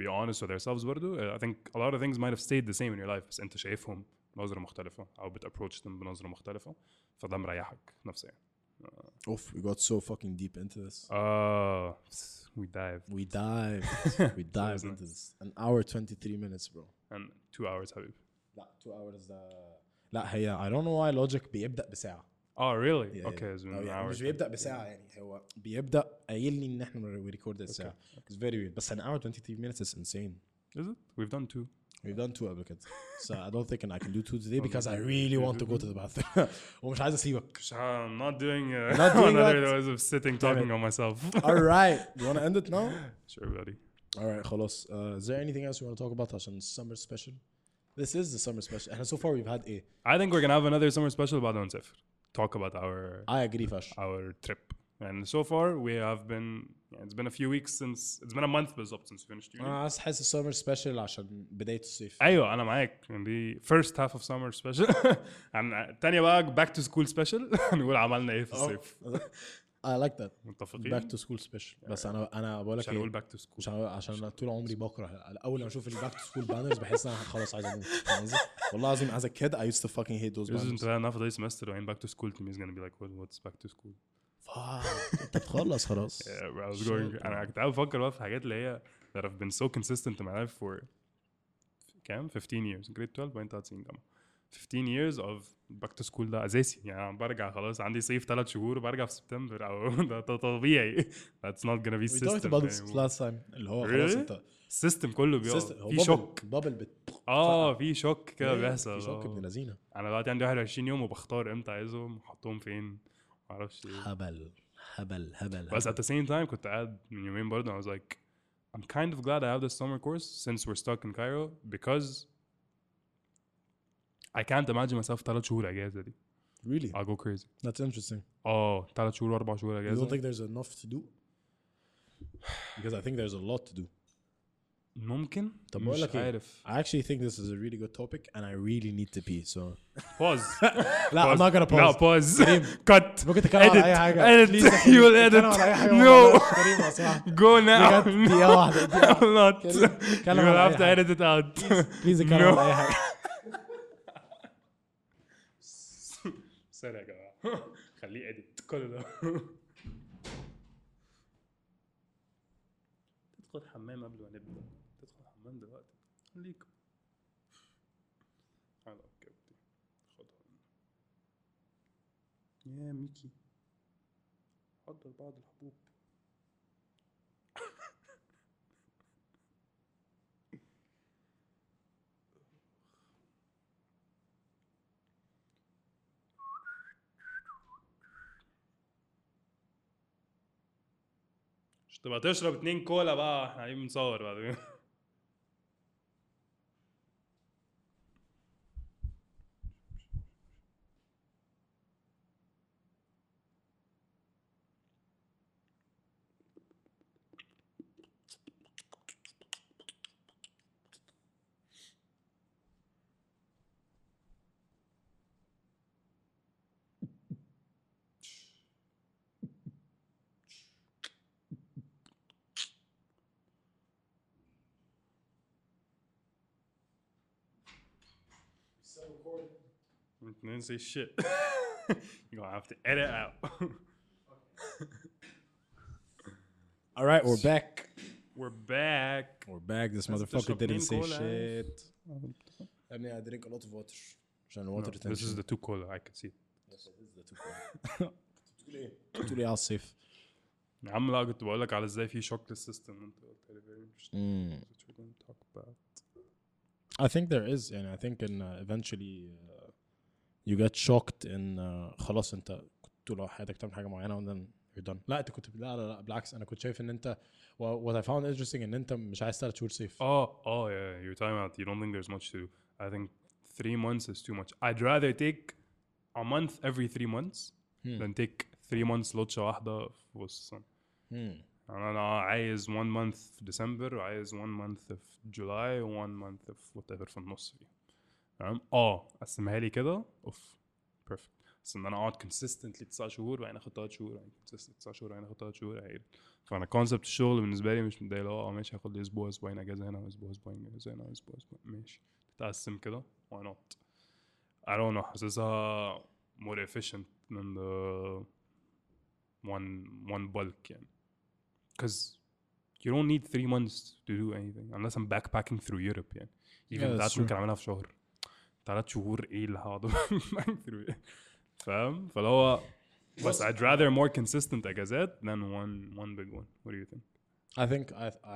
be honest with ourselves برضو I think a lot of things might have stayed the same in your life بس انت شايفهم بنظره مختلفه او بتapproach them بنظره مختلفه فده مريحك نفسيا Oof, we got so fucking deep into this. Oh, we dived into this. An hour 23 minutes, bro. And 2 hours, Habib. لا 2 hours. لا هي I don't know why logic بيبدأ بساعة. Oh really? Yeah, okay, it's been an hour. مش بيبدأ بساعة يعني هو بيبدأ قايل لي إن إحنا record الساعة. It's very weird. But an hour 23 minutes is insane. Is it? We've done two applicants. So I don't think I can do 2 today because I really want to go to the bathroom. ومش عايز اسيبك. I'm not doing otherwise of sitting talking on myself. All right. You want to end it now? Sure, buddy. All right, خلاص. Is there anything else you want to talk about عشان summer special? This is the summer special. And so far we've had I think we're going to have another summer special بعد ما نسافر. talk about our I agree Fash. Our trip. And so far we have been it's been a few weeks since it's been a month بالضبط since we finished uni. I حاسس summer special عشان بداية الصيف. أيوة أنا معاك. The first half of summer special. تانية بقى back to school special. نقول عملنا إيه في الصيف. I like that. متفقين. Back to school special. Yeah. بس أنا بقولك. عشان أقول back to school. عشان طول عمري بكره أول ما أشوف الباك to school banners بحس أنا خلاص عايز أموت. والله العظيم as a kid I used to fucking hate those banners. أنا في this semester وين back to school to me is gonna be like what's back to school. أنت بتخلص خلاص. I was going. أنا كنت عم بفكر بقى في حاجات اللي هي that have been so consistent in my life for كام 15 years grade 12 وين تاتين جامعة 15 years of back to school ده أساسي يعني برجع خلاص عندي صيف 3 شهور برجع في سبتمبر أو ده طبيعي that's not gonna be system. We talked about this last time. اللي هو خلاص أنت system كله بيقع في شوك بابل في شوك كده بيحصل. في شوك ابن لذينة. أنا بعد عندي 21 يوم وبختار إمتى عايزهم وحطهم فين. معرفش هبل بس at the same time كنت قاعد من يومين برضه I was like I'm kind of glad I have this summer course since we're stuck in Cairo because I can't imagine myself 3 شهور اجازة دي. Really? I'll go crazy. That's interesting. 3 شهور 4 شهور اجازة. You don't think there's enough to do? Because I think there's a lot to do. ممكن مش عارف. I actually think this is a really good topic and I really need to pee so pause. لا I'm not gonna pause. No pause. Cut. Edit. You will edit. No. Go now. I'm not. You will have to edit it out. Please no. سرعة جماعة خليه edit كل ده. تدخل حمام قبل ما نبدأ. من دلوقتي ليكم على كبتي خدهم يا ميكي حضر بعض الحبوب مش تبقى تشرب 2 كولا بقى احنا عايزين نصور بعدين and say shit. You're gonna have to edit out. All right, we're back. We're back. This motherfucker didn't say shit. I mean, I drink a lot of water. No, this is the two cola. I can see. Yes, this is the two cola. Too late. I'll save. I'm like to tell you how to shock the system. Which we're going to talk about. I think there is, and I think in eventually. You get shocked in خلاص انت كنت لو حياتك تعمل حاجه معينه and then you're done. لا انت كنت لا بالعكس انا كنت شايف ان انت what I found interesting ان انت مش عايز تلات شهور صيف. Yeah, you're time out. You don't think there's much to do. I think 3 months is too much. I'd rather take a month every 3 months than take 3 months لطشه واحده في وسط السنه. انا عايز 1 month في ديسمبر وعايز 1 month في جولاي و 1 month في whatever في النص فيه. تمام قسمها لي كده اوف بيرفكت بس ان انا اقعد كونسيستنتلي 9 شهور وبعدين اخد 3 شهور يعني كونسيستنت 9 شهور يعني اخد 3 شهور عيب فانا كونسبت الشغل بالنسبه لي مش مضايق لو ماشي هاخد لي اسبوع اسبوعين اجازه هنا واسبوع اسبوعين اجازه هنا واسبوع اسبوع ماشي تتقسم كده why not I don't know حاسسها more efficient than the one bulk يعني because you don't need 3 months to do anything unless I'm backpacking through Europe يعني even that ممكن اعملها في شهر 3 شهور ايه اللي هقعد فاهم فلو هو بس I'd rather more consistent اجازات than one big one. What do you think?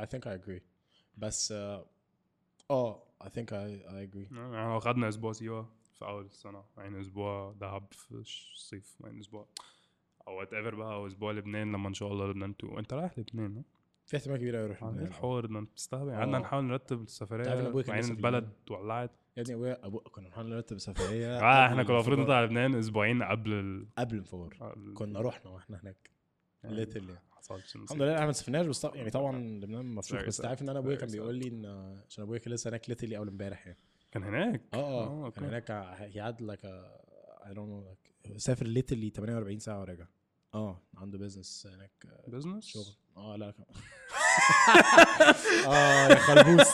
I think I agree. بس I think I agree. احنا خدنا اسبوع سيوة في اول السنة يعني اسبوع دهب في الصيف يعني اسبوع او whatever بقى او اسبوع لبنان لما ان شاء الله لبنان انت رايح لبنان ها في احتمال كبير اروح لبنان الحوار ده بتستهبل عندنا نحاول نرتب السفرية مع ان البلد ولعت يا ابني ابويا كنا بنحاول نرتب سفريه احنا كنا المفروض نطلع لبنان اسبوعين قبل الفور كنا رحنا واحنا هناك ليت اللي الحمد لله احنا سفناش بس يعني طبعا لبنان مفروض بس عارف ان انا ابويا كان بيقول لي ان عشان ابويا كان لسه هناك ليت اللي اول امبارح يعني كان هناك كان هناك هيقعد لك I don't know like سافر ليت اللي 48 ساعه ورجع عنده بيزنس هناك شغل لا يا خلبوس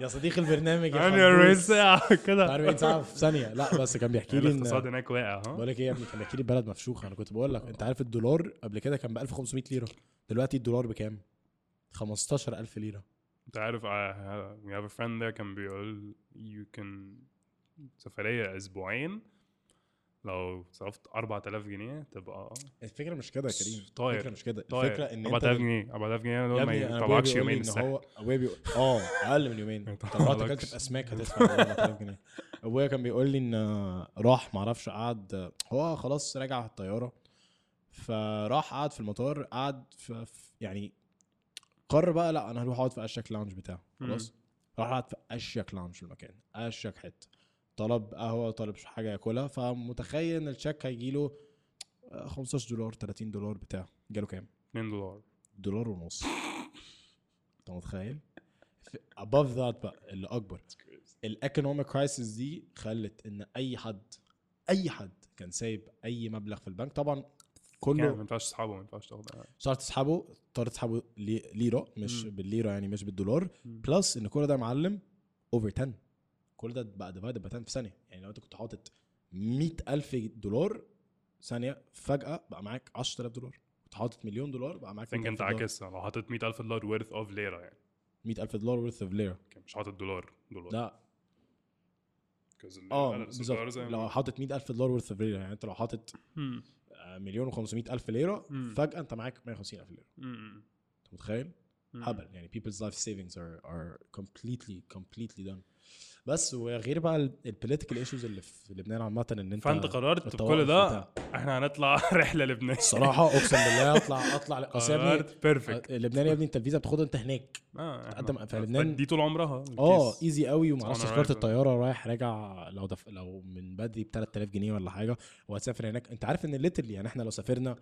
يا صديق البرنامج يا ريس ساعه كده 40 ساعه في ثانيه لا بس كان بيحكي لي الاقتصاد هناك واقع بقول لك ايه يا ابني كان بيحكي لي البلد مفشوخه انا كنت بقول لك انت عارف الدولار قبل كده كان ب 1500 ليره دلوقتي الدولار بكام 15000 ليره انت عارف we have a friend there كان بيقول you can سفريه اسبوعين لو صرفت 4000 جنيه تبقى الفكره مش كده يا كريم الفكره مش كده الفكره ان 4000 جنيه دول ما طلعكش يومين الساعه هو ابويا بيقول اقل من يومين انت طلعت اكلت في اسماك هتدفع 4000 جنيه ابويا كان بيقول لي ان راح ما اعرفش قعد هو خلاص راجع الطياره فراح قعد في المطار قعد يعني قرر بقى لا انا هروح اقعد في اشيك لانج بتاعه خلاص راح قعد في اشيك لانج في المكان اشيك حته طلب قهوه طلب حاجه ياكلها فمتخيل ان الشيك هيجيله $15 $30 بتاع جاله كام $2 $1.5 انت متخيل above that بقى اللي اكبر الايكونوميك كرايسيس دي خلت ان اي حد كان سايب اي مبلغ في البنك طبعا كله ما ينفعش تسحبه ما ينفعش تاخده صارت تسحبه اضطرت تسحبه ليره مش بالليره يعني مش بالدولار بلس ان كل ده معلم اوفر 10 كل ده بقى دبعتان في ثانيه يعني لو انت كنت حاطط $100,000 ثانيه فجاه بقى معاك $10,000 كنت حاطط $1,000,000 بقى معاك انت عكسها لو حاطط $100,000 worth of lira يعني $100,000 worth of lira مش حاطط دولار لا لو حاطط $100,000 worth of lira يعني انت لو حاطط $1,500,000 ليره فجاه انت معاك $150,000 انت متخيل هبل يعني people's life savings are completely done بس وغير بقى البوليتيكال ايشوز اللي في لبنان عامه ان انت فانت قررت بكل ده احنا هنطلع رحله لبنان الصراحه اقسم بالله اطلع لقسامي بيرفكت لبنان يا ابني انت الفيزا بتاخدها انت هناك تقدم في لبنان دي طول عمرها ايزي قوي وما اعرفش تذكره الطياره رايح راجع لو من بدري ب 3000 جنيه ولا حاجه وهتسافر هناك انت عارف ان الليتلي يعني احنا لو سافرنا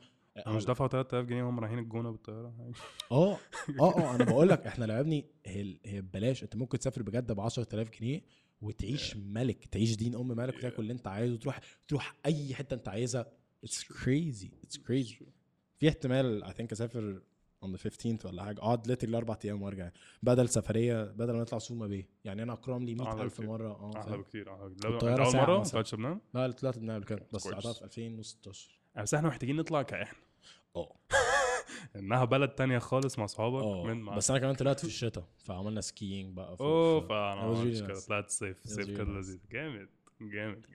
مش دفعوا 3000 جنيه هم رايحين الجونه بالطياره انا بقول لك احنا لو يا ابني هي ببلاش انت ممكن تسافر بجد ب 10000 جنيه وتعيش ملك تعيش دين ام مالك وتاكل اللي انت عايزه تروح اي حته انت عايزها اتس كريزي في احتمال اي ثينك اسافر on the 15th ولا حاجه اقعد ليت الاربع ايام وارجع بدل سفريه بدل ما نطلع سوما بيه يعني انا اكرم لي 100000 مره احلى بكتير اول مره طلعت شبنان لا طلعت من قبل كده بس قعدت في 2016 بس احنا محتاجين نطلع كاحنا انها بلد تانية خالص مع اصحابك من بس انا كمان طلعت في الشتاء فعملنا سكيينج بقى فانا طلعت صيف كده لذيذ جامد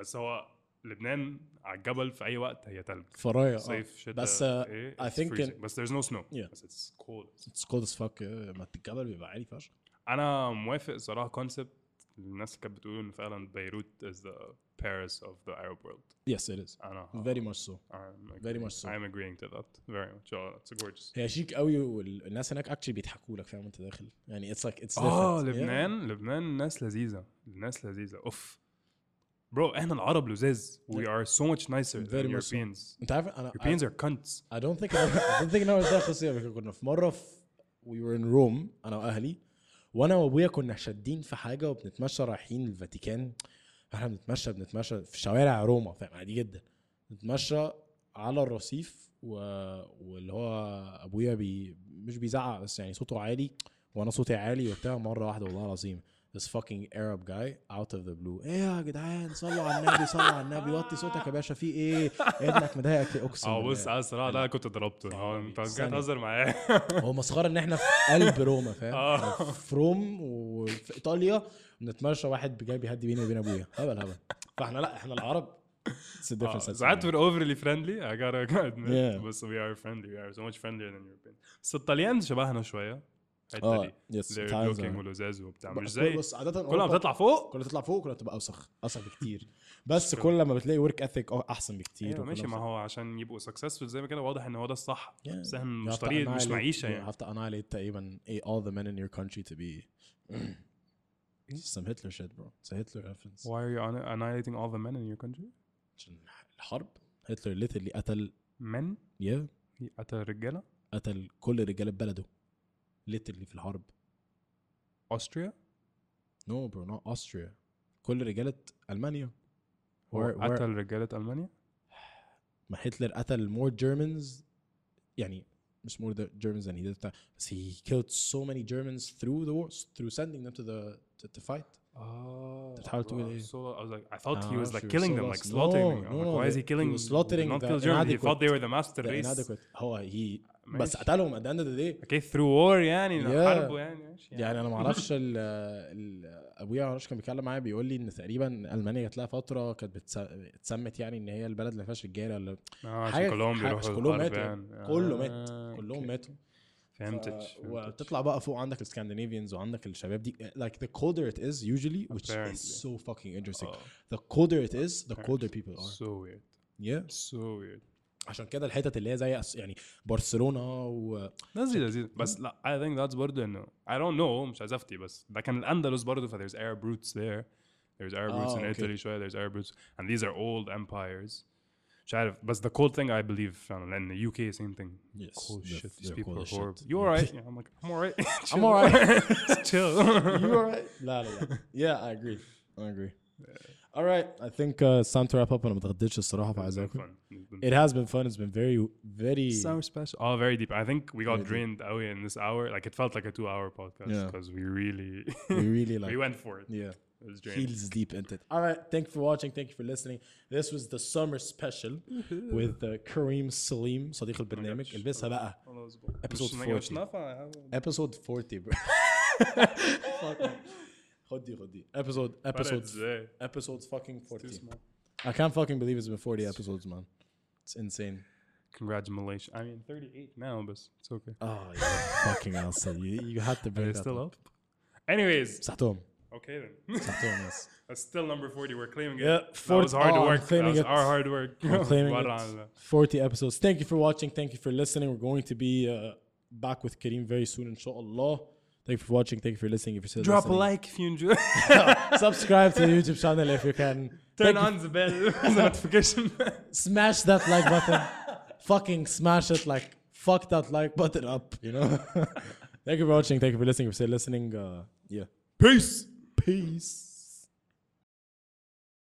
بس هو لبنان على الجبل في اي وقت هي تلج فرايه صيف شتاء بس اي ثينك بس there's no snow بس it's cold as fuck ما الجبل بيبقى عالي فشخ انا موافق صراحه كونسبت الناس كانت بتقول ان فعلا بيروت is the Paris of the Arab world. Yes, it is. Very much so. Very much so. I'm agreeing to that. Very much. Oh, it's gorgeous. هي شيك قوي والناس هناك actually بيضحكوا لك فاهم انت داخل يعني it's like it's different. لبنان yeah. لبنان ناس لذيذة. اوف. Bro, احنا العرب لذيذ. We are so much nicer than Europeans. انت عارف Europeans are cunts. I don't think انا ده خصية كنا في مرة we were in Rome انا واهلي وانا وابويا كنا شادين في حاجة وبنتمشى رايحين الفاتيكان احنا بنتمشى في شوارع روما فاهم عادي جدا نتمشى على الرصيف واللي هو ابويا مش بيزعق بس يعني صوته عالي وانا صوتي عالي وبتاع مره واحده والله العظيم this fucking Arab guy out of the blue ايه يا جدعان صلوا على النبي وطي صوتك يا باشا في ايه ابنك مضايقك اقسم بص على الصراحه لا كنت ضربته انت جاي تهزر معايا هو مسخره ان احنا في قلب روما فاهم في روم وفي ايطاليا نتمشى واحد جاي بيهدي بيني وبين ابويا هبل فاحنا لا احنا العرب ساعات we're overly friendly I gotta admit بس we are friendly we are so much friendlier than Europeans بس الطليان شبهنا شويه التالي لوكينج ولوزازو وبتاع مش زي كلها بتطلع فوق كلها بتبقى اوسخ بكتير بس كل ما بتلاقي ورك اثيك احسن بكتير ماشي ما هو عشان يبقوا سكسسفل زي ما كده واضح ان هو ده الصح بس احنا مش طريق مش معيشه يعني حتى انا لقيت تقريبا all the men in your country to be Some Hitler shit, bro. It's a Hitler reference. Why are you annihilating all the men in your country? الحرب. Hitler literally قتل men. Yeah. قتل رجالة. قتل كل رجالة بلده. Literally في الحرب. Austria. No, bro, not Austria. كل رجالة ألمانيا. قتل رجالة ألمانيا. ما هتلر قتل more Germans. يعني مش more the Germans than he did that. But he killed so many Germans through the war, through sending them to the to fight. Oh, so I was like, I thought he was like killing them, like slaughtering them. Why is he killing? He was slaughtering them. He thought they were the master race. Inadequate. هو he. بس قتلهم at the end of the day. Okay, through war يعني. حرب يعني. يعني أنا ما أعرفش أبويا عارش كان بيكلم معايا بيقول لي إن تقريبا ألمانيا جت لها فترة كانت بتسمت يعني إن هي البلد اللي فيهاش الرجالة ولا. كلهم ماتوا. كلهم ماتوا. فهمتش. وتطلع بقى فوق عندك الاسكندنافيانز وعندك الشباب دي like the colder it is usually which apparently. Is so fucking interesting the colder it is the colder people are so weird yeah so weird عشان كده الحتت اللي هي زي يعني برشلونة و لذيذ بس لا I think that's برضو انه I don't know مش عايز افتي بس ده كان الأندلس برضو ف there's Arab roots there there's Arab roots in Italy شوية there's Arab roots and these are old empires مش عارف بس the cold thing I believe فعلا لأن the UK same thing yes, cold shit these people are horrible you alright yeah, I'm like I'm alright I'm alright chill you alright لا لا لا yeah I agree yeah. alright I think it's time to wrap up أنا متغديتش الصراحة فعزاكم it has been fun it's been very so special oh very deep I think we got very drained deep. Away in this hour like it felt like a 2-hour podcast because yeah. we really like we went for it yeah Heels deep into it. All right. Thank you for watching. Thank you for listening. This was the summer special with Kareem Salim, صديق البرنامج. البسها بقى. Episode 40. Episode 40, bro. خدي. Episode fucking 40. I can't fucking believe it's been 40 episodes, man. It's insane. Congratulations. I mean, 38 now, but it's okay. Oh, you're fucking awesome. You had to bring that. Are they still up? Anyways. Okay then. That's still number 40. We're claiming it. Yeah, 40. That was hard work. That was our hard work. We're claiming it. 40 episodes. Thank you for watching. Thank you for listening. We're going to be back with Kareem very soon, inshallah. Thank you for watching. Thank you for listening. If you're still drop listening. A like if you enjoy. Subscribe to the YouTube channel if you can. Turn on the bell notification. Smash that like button. Fucking smash it like fuck that like button up. You know. Thank you for watching. Thank you for listening. If you're still listening, yeah. Peace.